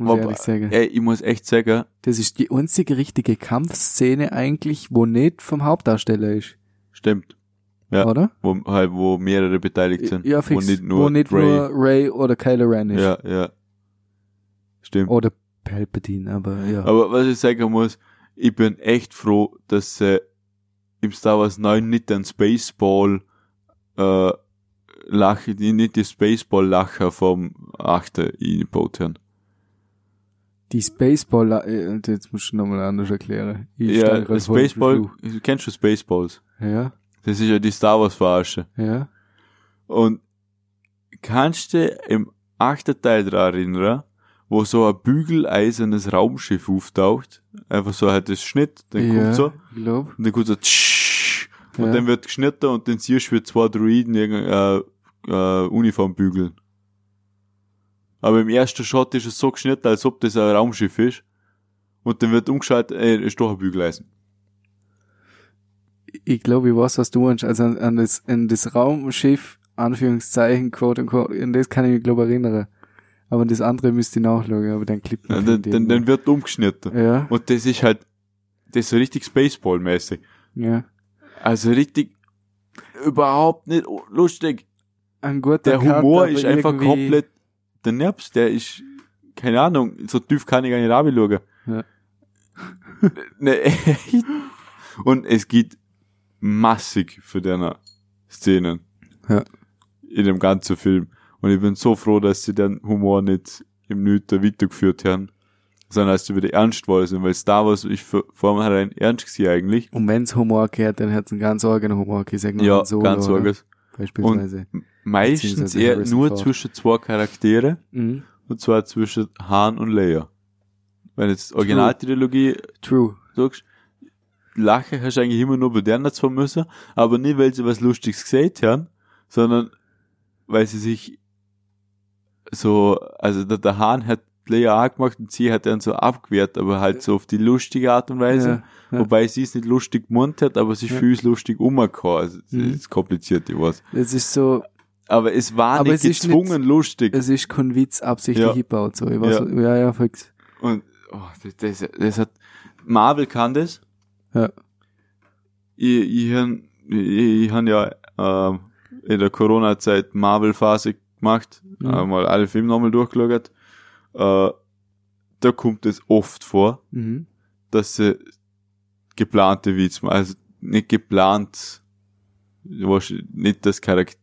Ich muss echt sagen. Das ist die einzige richtige Kampfszene eigentlich, wo nicht vom Hauptdarsteller ist. Stimmt. Ja. Oder? Wo mehrere beteiligt sind. Ja, fix. Wo nicht nur Rey oder Kylo Ren ist. Ja, ja. Stimmt. Oder Palpatine, aber ja. Aber was ich sagen muss, ich bin echt froh, dass sie im Star Wars 9 nicht den Spaceball lachen, nicht die Spaceball-Lacher vom 8. eingebaut haben. Die Spaceball, jetzt musst du nochmal anders erklären. Ja, Spaceball, kennst du Spaceballs? Ja. Das ist ja die Star Wars Verarsche. Ja. Und kannst du im 8. Teil daran erinnern, wo so ein bügeleisernes Raumschiff auftaucht, einfach so halt das Schnitt, dann kommt so, glaub. Und dann kommt so tsch, und dann wird geschnitten und dann siehst du wie zwei Droiden irgendeine Uniform bügeln. Aber im ersten Shot ist es so geschnitten, als ob das ein Raumschiff ist. Und dann wird umgeschaltet, ist doch ein Bügeleisen. Ich glaube, ich weiß, was du meinst. Also an das Raumschiff, Anführungszeichen, quote und quote, an das kann ich mich, glaube ich, erinnern. Aber an das andere müsste ich nachschauen, aber dann klippt man dann wird umgeschnitten. Ja. Und das ist halt, das ist so richtig Spaceball-mäßig. Ja. Also richtig, überhaupt nicht lustig. Ein guter der Karte, Humor ist einfach komplett der Nervs, der ist, keine Ahnung, so tief kann ich gar nicht runterschauen. Ja. Ne, echt. Und es geht massig für deine Szenen. Ja. In dem ganzen Film. Und ich bin so froh, dass sie den Humor nicht im Nüter weitergeführt haben, sondern dass sie wieder ernst geworden sind, weil Star Wars, ich vornherein ernst gewesen eigentlich. Und wenn's Humor gehört, dann hat's einen ganz eigenen Humor gesehen. Ja, Solo, ganz eigenes. Beispielsweise. Und meistens eher nur zwischen zwei Charaktere, und zwar zwischen Han und Leia. Wenn jetzt Originaltrilogie sagst, lachen hast du eigentlich immer nur bei denen zwei müssen, aber nicht, weil sie was Lustiges gesehen haben, sondern weil sie sich so, also der Han hat Leia auch gemacht und sie hat dann so abgewehrt, aber halt so auf die lustige Art und Weise, wobei sie es nicht lustig gemeint hat, aber sie fühlt es lustig umgekommen. Also das ist kompliziert, ich weiß. Das ist so, aber es war aber nicht es gezwungen nicht, lustig. Es ist kein Witz absichtlich gebaut, so. Ich weiß, fix. Und das hat Marvel kann das. Ja. Ich habe in der Corona-Zeit Marvel-Phase gemacht, mal alle Filme nochmal durchgeschaut. Da kommt es oft vor, dass sie geplante Witz machen, also nicht geplant, nicht das Charakter,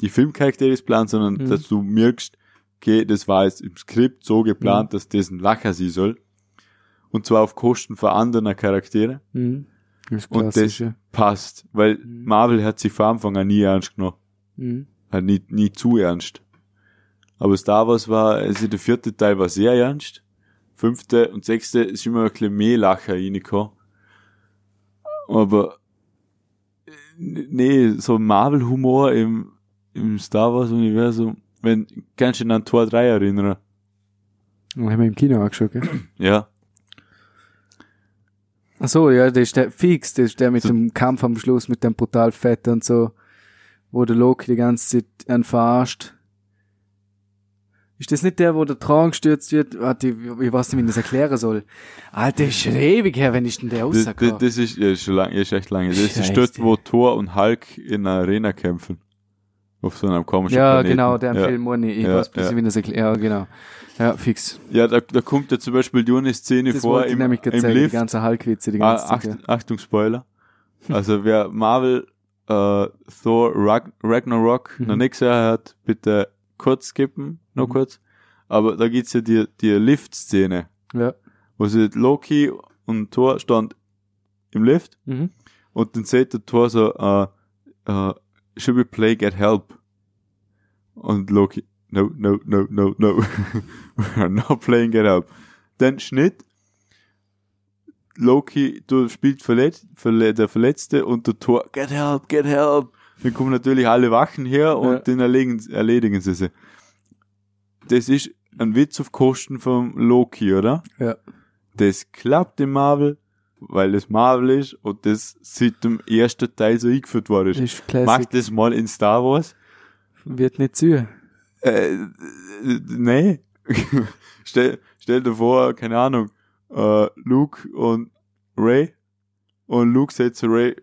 die Filmcharaktere ist geplant, sondern dass du merkst, okay, das war jetzt im Skript so geplant, dass das ein Lacher sein soll. Und zwar auf Kosten von anderen Charaktere. Mhm. Das und das passt, weil Marvel hat sich von Anfang an nie ernst genommen. Hat nie zu ernst. Aber Star Wars war, also der 4. Teil war sehr ernst. 5. und 6. ist immer ein bisschen mehr Lacher reingekommen. Aber nee, so Marvel-Humor im Star Wars-Universum, kannst du dich an Thor 3 erinnern? Das haben wir im Kino angeschaut, gell? Ja. Ach so, ja, das ist der fix, das ist der mit dem Kampf am Schluss, mit dem brutal Fett und so, wo der Loki die ganze Zeit einen verarscht. Ist das nicht der, wo der Traum gestürzt wird? Warte, ich weiß nicht, wie ich das erklären soll. Alter, ist schon ewig her, wenn ich denn der aussage. Das ist schon lange, ist echt lange. Das ist dort, wo Thor und Hulk in einer Arena kämpfen. Auf so einem komischen Planeten. Genau, der im Film auch nicht. Ich weiß bloß nicht, wie das erklärt. Ja, genau. Ja, fix. Ja, da kommt ja zum Beispiel die eine Szene das vor im Lift. Die ganze Hulk-Witze, die ganze Zeit. Achtung, Spoiler. Also wer Marvel Thor Ragnarok noch nicht gesehen hat, bitte kurz skippen, noch kurz. Aber da gibt's ja die Lift-Szene. Ja. Wo sie Loki und Thor stand im Lift und dann seht der Thor so should we play Get Help? Und Loki, no. We are not playing Get Help. Dann Schnitt. Loki spielt der Verletzte und der Thor, Get Help, Get Help. Dann kommen natürlich alle Wachen her und dann erledigen sie sie. Das ist ein Witz auf Kosten vom Loki, oder? Ja. Das klappt in Marvel, weil es Marvel ist und das seit dem ersten Teil so eingeführt worden ist. Mach das mal in Star Wars. Wird nicht zu. Nee. Stell dir vor, keine Ahnung, Luke und Rey und Luke sagt zu Rey,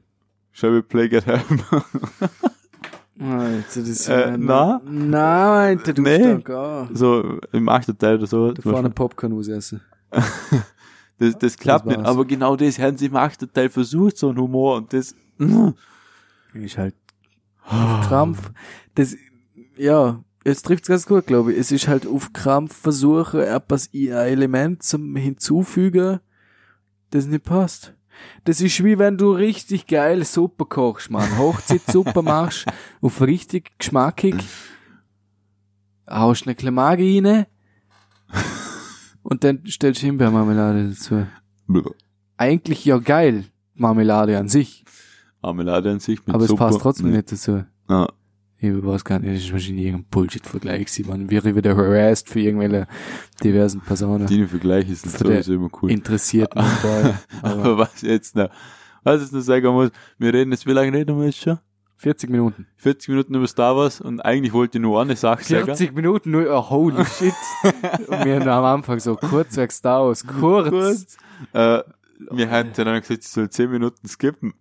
shall we play Get Home? Alter, das ist na? Nein, du musst doch gar. So im 8. Teil oder so. Da vorne Popcorn ausessen. Das klappt das nicht. Aber genau das haben sie im 8. Teil versucht, so einen Humor, und das ist halt auf Krampf. Das, ja, jetzt trifft's ganz gut, glaube ich. Es ist halt auf Krampf versuchen, etwas in ein Element zum hinzufügen, das nicht passt. Das ist wie wenn du richtig geil Suppe kochst, man. Hochzeitssuppe machst, auf richtig geschmackig, haust eine Klamagi rein und dann stellst du Himbeermarmelade dazu. Eigentlich ja geil, Marmelade an sich. Marmelade an sich mit aber Suppe. Aber es passt trotzdem nicht dazu. Ja. Ich weiß gar nicht, das ist wahrscheinlich irgendein Bullshit-Vergleich. Man wäre wieder harassed für irgendwelche diversen Personen. Die Vergleiche sind sowieso immer cool. Interessiert mich voll. Aber was jetzt noch? Was ich noch sagen muss, wir reden jetzt, wie lange reden wir jetzt schon? 40 Minuten. 40 Minuten über Star Wars, und eigentlich wollte ich nur eine Sache sagen. 40 Minuten nur, oh, holy shit. Und wir haben am Anfang so, kurz weg Star Wars, kurz. Wir haben dann gesagt, ich soll 10 Minuten skippen.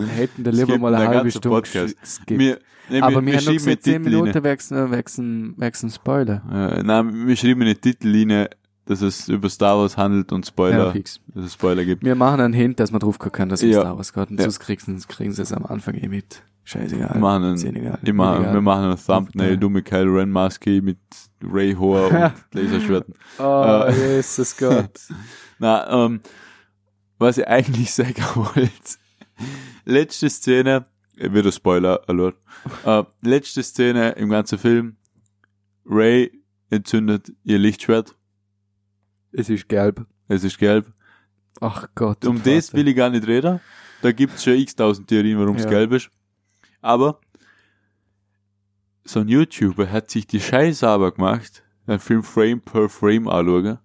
Hätten da lieber mal eine halbe Stunde geskippt. Aber wir haben gesagt, 10 Minuten wechseln Spoiler. Nein, wir schreiben eine Titellinie, dass es über Star Wars handelt und Spoiler, ja, dass es Spoiler gibt. Wir machen einen Hint, dass man drauf gucken kann, dass es Star Wars geht. Und sonst kriegen sie es am Anfang eh mit. Scheißegal. Wir machen ein Thumbnail, du mit Kylo Ren Maske, mit Rey Hoher und Laserschwerten. Oh, Jesus Gott. Na, was ich eigentlich sagen wollte, letzte Szene, wieder Spoiler alert, letzte Szene im ganzen Film, Rey entzündet ihr Lichtschwert. Es ist gelb. Ach Gott. Um das will ich gar nicht reden, da gibt es schon x-tausend Theorien, warum es gelb ist, aber so ein YouTuber hat sich die Scheiße aber gemacht, einen Film Frame per Frame anschauen.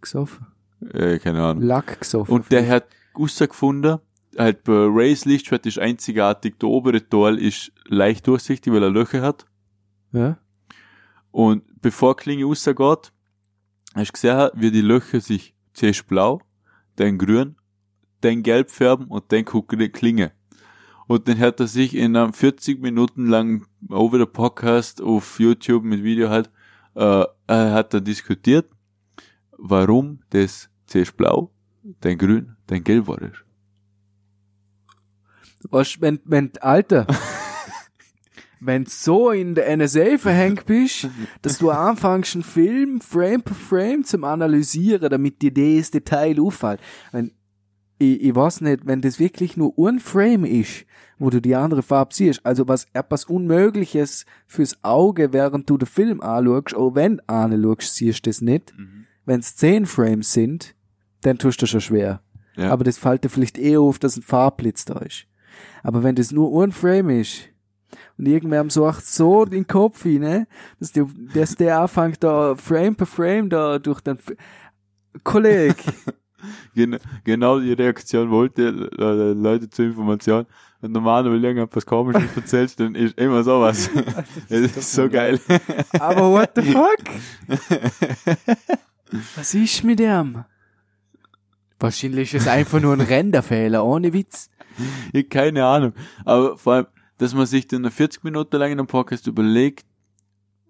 Gesoffen? Keine Ahnung. Lack gesoffen. Und der hat Gusser gefunden, halt bei Rays Lichtschwert ist einzigartig, der obere Teil ist leicht durchsichtig, weil er Löcher hat. Ja. Und bevor Klinge rausgeht, hast du gesehen, wie die Löcher sich zuerst blau, dann grün, dann gelb färben und dann Klinge. Und dann hat er sich in einem 40 Minuten langen Over the Podcast auf YouTube mit Video halt, hat er diskutiert, warum das zuerst blau, dann grün, dann gelb war das. Was, wenn so in der NSA verhängt bist, dass du anfängst, einen Film Frame per Frame zum analysieren, damit dir das Detail auffällt. Ich weiß nicht, wenn das wirklich nur ein Frame ist, wo du die andere Farbe siehst, also was etwas Unmögliches fürs Auge, während du den Film anschaust, auch wenn du anschaust, siehst du das nicht. Mhm. Wenn es 10 Frames sind, dann tust du schon schwer. Ja. Aber das fällt dir vielleicht eher auf, dass ein Farbblitz da ist. Aber wenn das nur ein Frame ist und irgendwer sagt so den Kopf rein, dass der anfängt da Frame per Frame da durch den Kollege. Genau die Reaktion wollte Leute zur Information. Und normal, wenn du irgendwas Komisches erzählst, dann ist immer sowas. Das ist so geil. Aber what the fuck? Was ist mit dem? Wahrscheinlich ist es einfach nur ein Renderfehler, ohne Witz. Ich keine Ahnung, aber vor allem, dass man sich dann 40 Minuten lang in einem Podcast überlegt,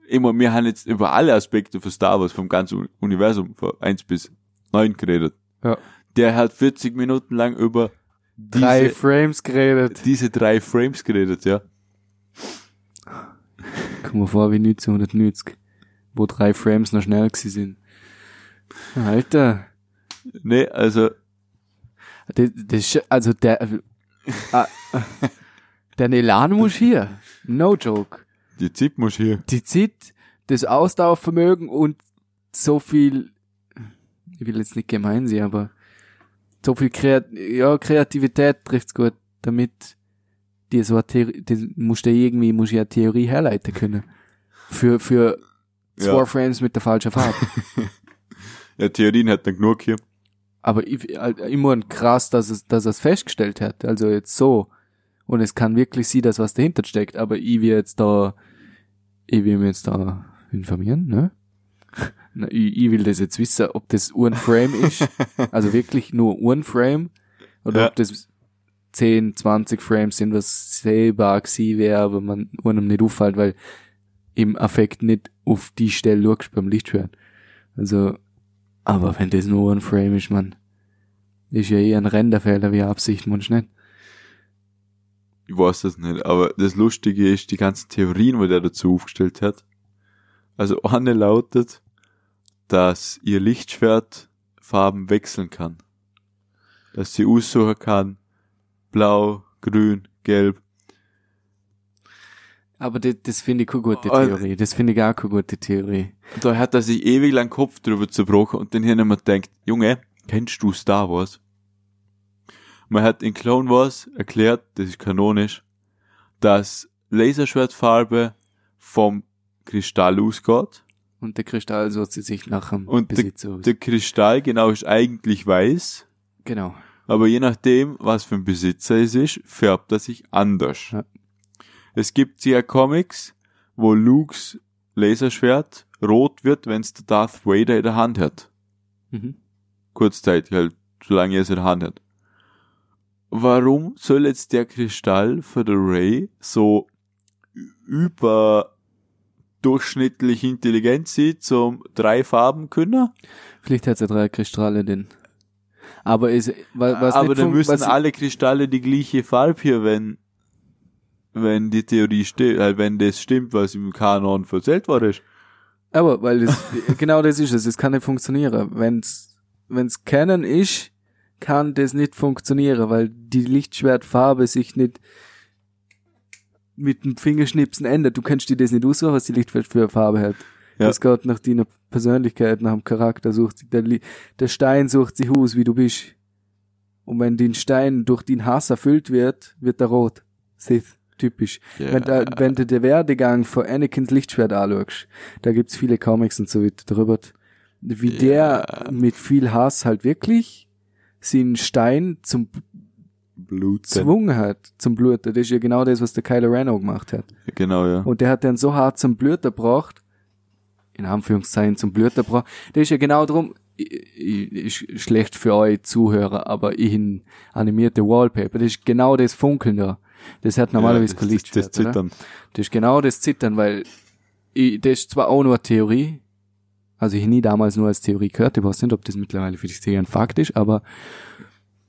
immer, wir haben jetzt über alle Aspekte von Star Wars, vom ganzen Universum, von 1-9 geredet. Ja. Der hat 40 Minuten lang über diese drei Frames geredet, ja. Komm mal vor, wie 1990, wo 3 Frames noch schnell gewesen sind. Alter. Nee, also... Der Elan muss hier. No joke. Die Zeit muss hier. Die Zeit, das Ausdauervermögen und so viel, ich will jetzt nicht gemein sein, aber so viel Kreativität trifft's gut, damit die so eine Theorie, muss ich eine Theorie herleiten können. Für 2 Frames mit der falschen Farbe. Ja, Theorien hat dann genug hier. Aber immer krass, dass es festgestellt hat. Also jetzt so. Und es kann wirklich sein, dass was dahinter steckt. Aber ich will mich jetzt da informieren, ne? Na, ich will das jetzt wissen, ob das ein Frame ist. Also wirklich nur ein Frame. Oder ob das 10, 20 Frames sind, was selber gewesen wäre, aber man einem nicht auffällt, weil im Affekt nicht auf die Stelle schaust beim Lichtschwert. Also, Aber wenn das nur ein Frame ist, Mann, ist ja eher ein Renderfehler wie Absicht, Mensch, nicht? Ich weiß das nicht, aber das Lustige ist die ganzen Theorien, die der dazu aufgestellt hat. Also eine lautet, dass ihr Lichtschwert Farben wechseln kann. Dass sie aussuchen kann, blau, grün, gelb. Aber das finde ich keine gute Theorie. Das finde ich auch keine gute Theorie. Da hat er sich ewig lang Kopf drüber zerbrochen und dann haben wir gedacht, Junge, kennst du Star Wars? Man hat in Clone Wars erklärt, das ist kanonisch, dass Laserschwertfarbe vom Kristall ausgeht. Und der Kristall sucht sie sich nach dem Besitzer aus. Und der Kristall, genau, ist eigentlich weiß. Genau. Aber je nachdem, was für ein Besitzer es ist, färbt er sich anders. Ja. Es gibt sehr Comics, wo Lukes Laserschwert rot wird, wenn es der Darth Vader in der Hand hat. Mhm. Kurzzeitig, halt, solange er es in der Hand hat. Warum soll jetzt der Kristall für der Rey so überdurchschnittlich intelligent sein, zum drei Farben können? Vielleicht hat er drei Kristalle denn. Aber es, was aber nicht dann müssen alle Kristalle die gleiche Farbe hier, wenn die Theorie steht, wenn das stimmt, was im Kanon verzählt worden ist. Aber weil das genau das ist es. Das kann nicht funktionieren. Wenn's Canon ist, kann das nicht funktionieren, weil die Lichtschwertfarbe sich nicht mit dem Fingerschnipsen ändert. Du kannst dir das nicht aussuchen, was die Lichtschwertfarbe hat. Ja. Das geht nach deiner Persönlichkeit, nach dem Charakter. Der Stein sucht sich aus, wie du bist. Und wenn den Stein durch den Hass erfüllt wird, wird er rot. Sith, typisch. Yeah. Wenn du den Werdegang von Anakins Lichtschwert anschaust, da gibt's viele Comics und so weiter drüber, wie der mit viel Hass halt wirklich seinen Stein zum Bluten zwungen hat, zum Bluten. Das ist ja genau das, was der Kylo Ren auch gemacht hat. Genau, ja. Und der hat den so hart zum Bluten gebracht, in Anführungszeichen zum Bluten gebracht. Das ist ja genau drum, ist schlecht für euch Zuhörer, aber in animierte Wallpaper, das ist genau das Funkeln da. Das hat normalerweise kein Lichtschwert. Das Zittern. Oder? Das ist genau das Zittern, weil das ist zwar auch nur Theorie, also ich nie damals nur als Theorie gehört, ich weiß nicht, ob das mittlerweile für dich sehr ein Fakt ist, aber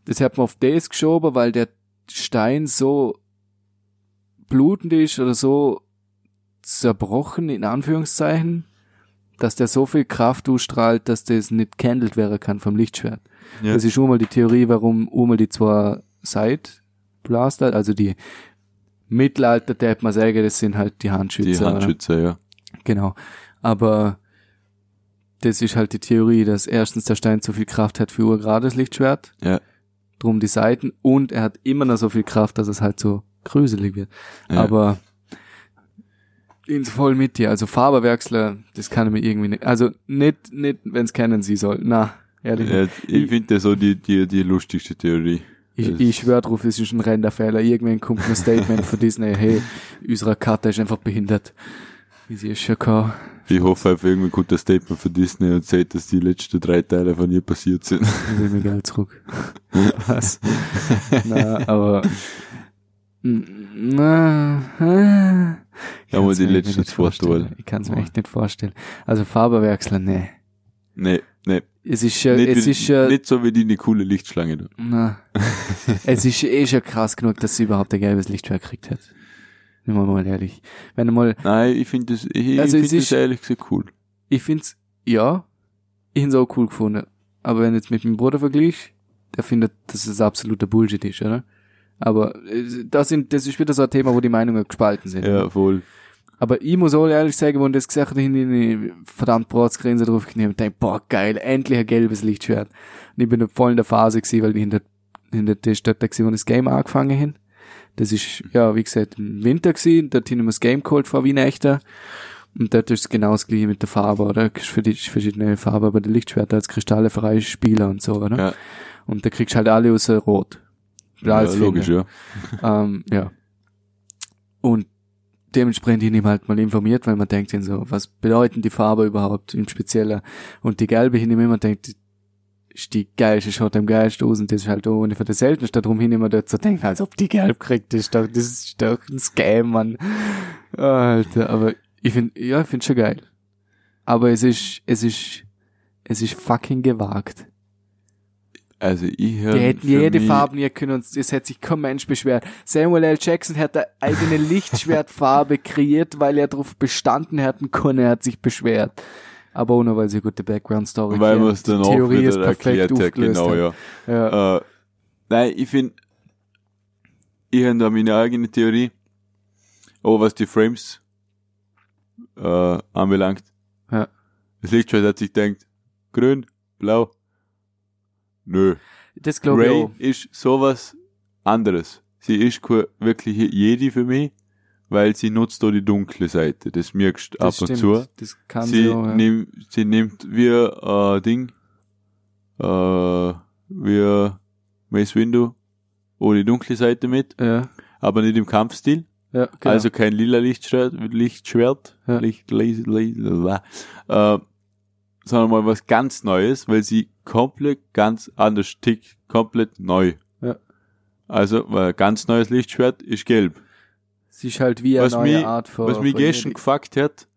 das hat man auf das geschoben, weil der Stein so blutend ist oder so zerbrochen, in Anführungszeichen, dass der so viel Kraft ausstrahlt, dass das nicht gehandelt werden kann vom Lichtschwert. Ja. Das ist schon mal die Theorie, warum einmal die zwei Side-Blaster, also die Mittelalter, da hätte man sagen, das sind halt die Handschützer. Die Handschützer, ja. Genau, aber das ist halt die Theorie, dass erstens der Stein so viel Kraft hat für urgerades Lichtschwert, ja, drum die Seiten, und er hat immer noch so viel Kraft, dass es halt so gruselig wird. Ja. Aber ins voll mit dir, also Faberwechsler, das kann ich mir irgendwie nicht, also nicht wenn es kennen sie soll, na, ehrlich ja, nicht. Ich finde das so die lustigste Theorie. Ich schwöre drauf, es ist ein Renderfehler, irgendwann kommt ein Statement von Disney, hey, unsere Karte ist einfach behindert. Wie sie ist schon gekommen. Ich hoffe einfach irgendwie kommt das Statement von Disney und sagt, dass die letzten 3 Teile von ihr passiert sind. Ich will mir Geld zurück. Was? Na, aber... Na... Ja, aber die letzten 2 Teile. Ich kann es mir echt nicht vorstellen. Also Faberwechsler, nee. Nee. Es ist nicht so wie die eine coole Lichtschlange da. Na. Es ist eh schon krass genug, dass sie überhaupt ein gelbes Lichtschwert gekriegt hat. Nehmen wir mal ehrlich. Wenn mal. Nein, ich finde das, ich finde das ehrlich gesagt cool. Ich find's, ja, ich find's auch cool gefunden. Aber wenn jetzt mit meinem Bruder vergleichst, der findet, dass es absoluter Bullshit ist, oder? Aber das ist wieder so ein Thema, wo die Meinungen gespalten sind. Ja, voll. Aber ich muss auch ehrlich sagen, wenn das gesagt hat, ich eine verdammt Bratsgrenze drauf genommen und denke, boah, geil, endlich ein gelbes Lichtschwert. Und ich bin voll in der Phase gewesen, weil ich hinter der Stadt gewesen, wo das Game angefangen haben. Das ist, ja, wie gesagt, im Winter gewesen, dort haben wir das Game geholt vor Weihnachten. Und dort ist es genau das gleiche mit der Farbe, oder? Für die verschiedene Farben, aber der Lichtschwerter als Kristalle freie Spieler und so, oder? Ja. Und da kriegst du halt alle außer Rot. Ja, logisch, ja. Ja. Und dementsprechend bin ich halt mal informiert, weil man denkt dann so, was bedeuten die Farbe überhaupt im Speziellen? Und die gelbe hin immer denkt, ist die geilste, schaut am geilsten aus, und das ist halt auch nicht für das Seltenste, darum hin immer dort so denken, als ob die gelb kriegt, das ist doch ein Scam, Mann. Alter, aber ich finde schon geil. Aber es ist Es ist fucking gewagt. Also ich höre... Die hätten jede Farbe nehmen können und es hätte sich kein Mensch beschwert. Samuel L. Jackson hat eine eigene Lichtschwertfarbe kreiert, weil er darauf bestanden hätten können, er hat sich beschwert. Aber ohne, weil sie eine gute Background-Story weil wir es dann auch wieder erklärt hat, genau, ja. Ja. Nein, ich finde, ich habe da meine eigene Theorie, aber was die Frames anbelangt, ja. Das Lichtschwert hat sich gedacht, grün, blau, nö. Das glaube ich auch. Rey ist sowas anderes. Sie ist keine wirkliche Jedi für mich, weil sie nutzt da die dunkle Seite. Das merkst ab stimmt. Und zu. Das kann sie auch, ja. Sie nimmt wie Ding, wie Mace Windu ohne die dunkle Seite mit, ja. Aber nicht im Kampfstil. Ja, genau. Also kein lila Lichtschwert, ja. Sondern mal was ganz Neues, weil sie komplett ganz anders tickt, komplett neu. Ja. Also weil ein ganz neues Lichtschwert ist gelb. Sie ist halt wie eine neue Art von... Was mich gestern gefuckt hat,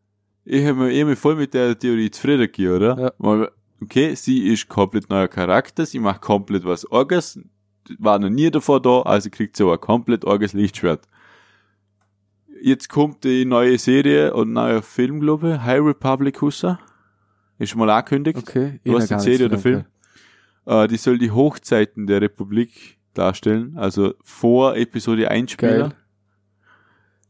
ich habe mich voll mit der Theorie zufrieden gegeben, oder? Ja. Okay, sie ist komplett neuer Charakter, sie macht komplett was Orges, war noch nie davor da, also kriegt sie auch ein komplett Orges Lichtschwert. Jetzt kommt die neue Serie und neuer Film, glaube ich, High Republic Hussa. Ist schon mal angekündigt. Okay. Ich weiß nicht, Serie oder Film. Die soll die Hochzeiten der Republik darstellen, also vor Episode 1 spielen.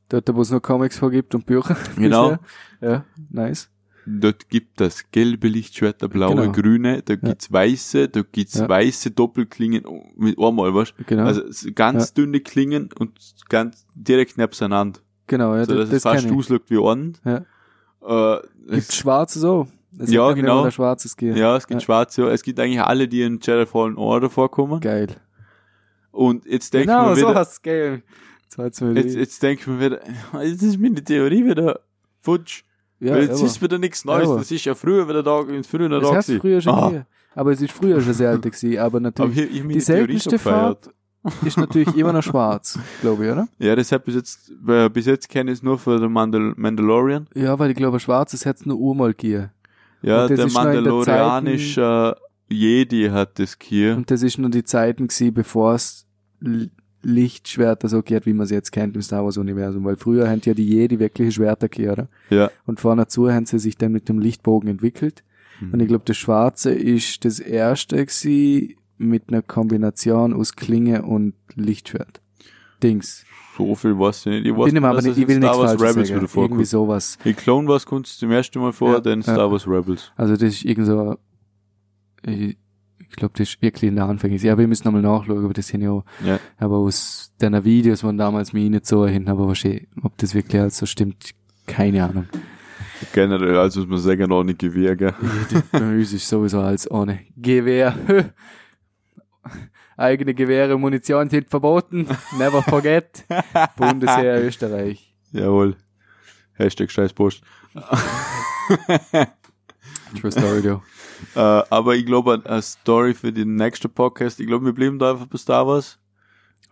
Dort, wo es noch Comics vorgibt und Bücher. Genau. Ja, nice. Dort gibt das gelbe Lichtschwert, der blaue, genau. Grüne, da gibt's ja. Weiße, da gibt's ja. Weiße Doppelklingen mit einmal, weißt du? Genau. Also ganz ja. Dünne Klingen und ganz direkt nebeneinander. Genau, ja, so, dass das es fast auslögt wie einen. Ja. Gibt schwarze so. Es ja, gibt genau. Schwarzes Gear. Ja, es gibt ja. Schwarze. Es gibt eigentlich alle, die in Jedi Fallen Order vorkommen. Geil. Und jetzt denke ich mir wieder... Genau, sowas, geil. Jetzt denke ich mir wieder... Das ist meine Theorie wieder. Futsch. Ja, weil jetzt ist wieder nichts Neues. Aber. Das ist ja früher wieder da. Das heißt früher schon hier. Aber es ist früher schon sehr alt gewesen. Aber natürlich, aber die seltenste Farbe ist natürlich immer noch schwarz, glaube ich, oder? Ja, das hat bis jetzt kenne ich es nur für den Mandalorian. Ja, weil ich glaube, schwarzes hat es nur einmal gegeben. Ja, der mandalorianische Jedi hat das hier. Und das ist nur die Zeiten gewesen, bevor es Lichtschwerter so geht, wie man es jetzt kennt im Star Wars Universum, weil früher haben ja die Jedi wirkliche Schwerter gehabt, oder? Ja. Und vorne dazu haben sie sich dann mit dem Lichtbogen entwickelt. Mhm. Und ich glaube, das Schwarze ist das erste gewesen mit einer Kombination aus Klinge und Lichtschwert. Dings. So viel weiß ich nicht. Ich weiß nicht, aber nicht, ich will nichts falsch sagen. Irgendwie sowas. In Clone Wars kommt es zum ersten Mal vor, ja, dann Star Wars Rebels. Also das ist irgend so, ich glaube, das ist wirklich in der Anfang. Ja, aber wir müssen nochmal nachschauen, aber das sind ja auch, ja. Aber aus deiner Videos waren damals mich nicht so hin, aber wahrscheinlich, ob das wirklich halt so stimmt, keine Ahnung. Generell, also muss man sagen, ohne Gewehr, gell? Bei uns ist sowieso alles ohne Gewehr. Eigene Gewehre, Munition sind verboten. Never forget. Bundesheer Österreich. Jawohl. Hashtag Scheißpost. True Story, though. Aber ich glaube, eine Story für den nächsten Podcast. Ich glaube, wir bleiben da einfach bei Star Wars.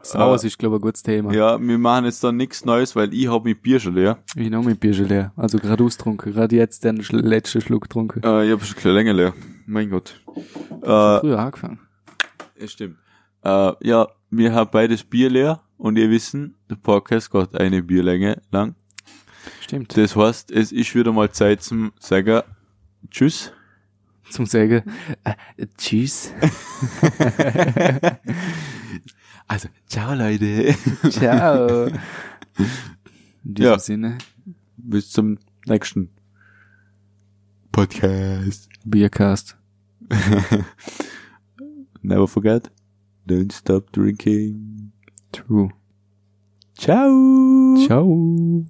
Star Wars ist, glaube ich, ein gutes Thema. Ja, wir machen jetzt da nichts Neues, weil ich habe mein Bier schon leer. Ich noch mein Bier schon leer. Also gerade austrunken. Gerade jetzt den letzten Schluck getrunken. Ich habe schon länger leer. Mein Gott. Früher angefangen. Ja, stimmt. Ja, wir haben beides Bier leer und ihr wissen, der Podcast geht eine Bierlänge lang. Stimmt. Das heißt, es ist wieder mal Zeit zum Sagen. Tschüss. Zum Sagen. Tschüss. Also, ciao Leute. Ciao. In diesem Sinne. Bis zum nächsten Podcast. Biercast. Never forget. Don't stop drinking. True. Ciao. Ciao.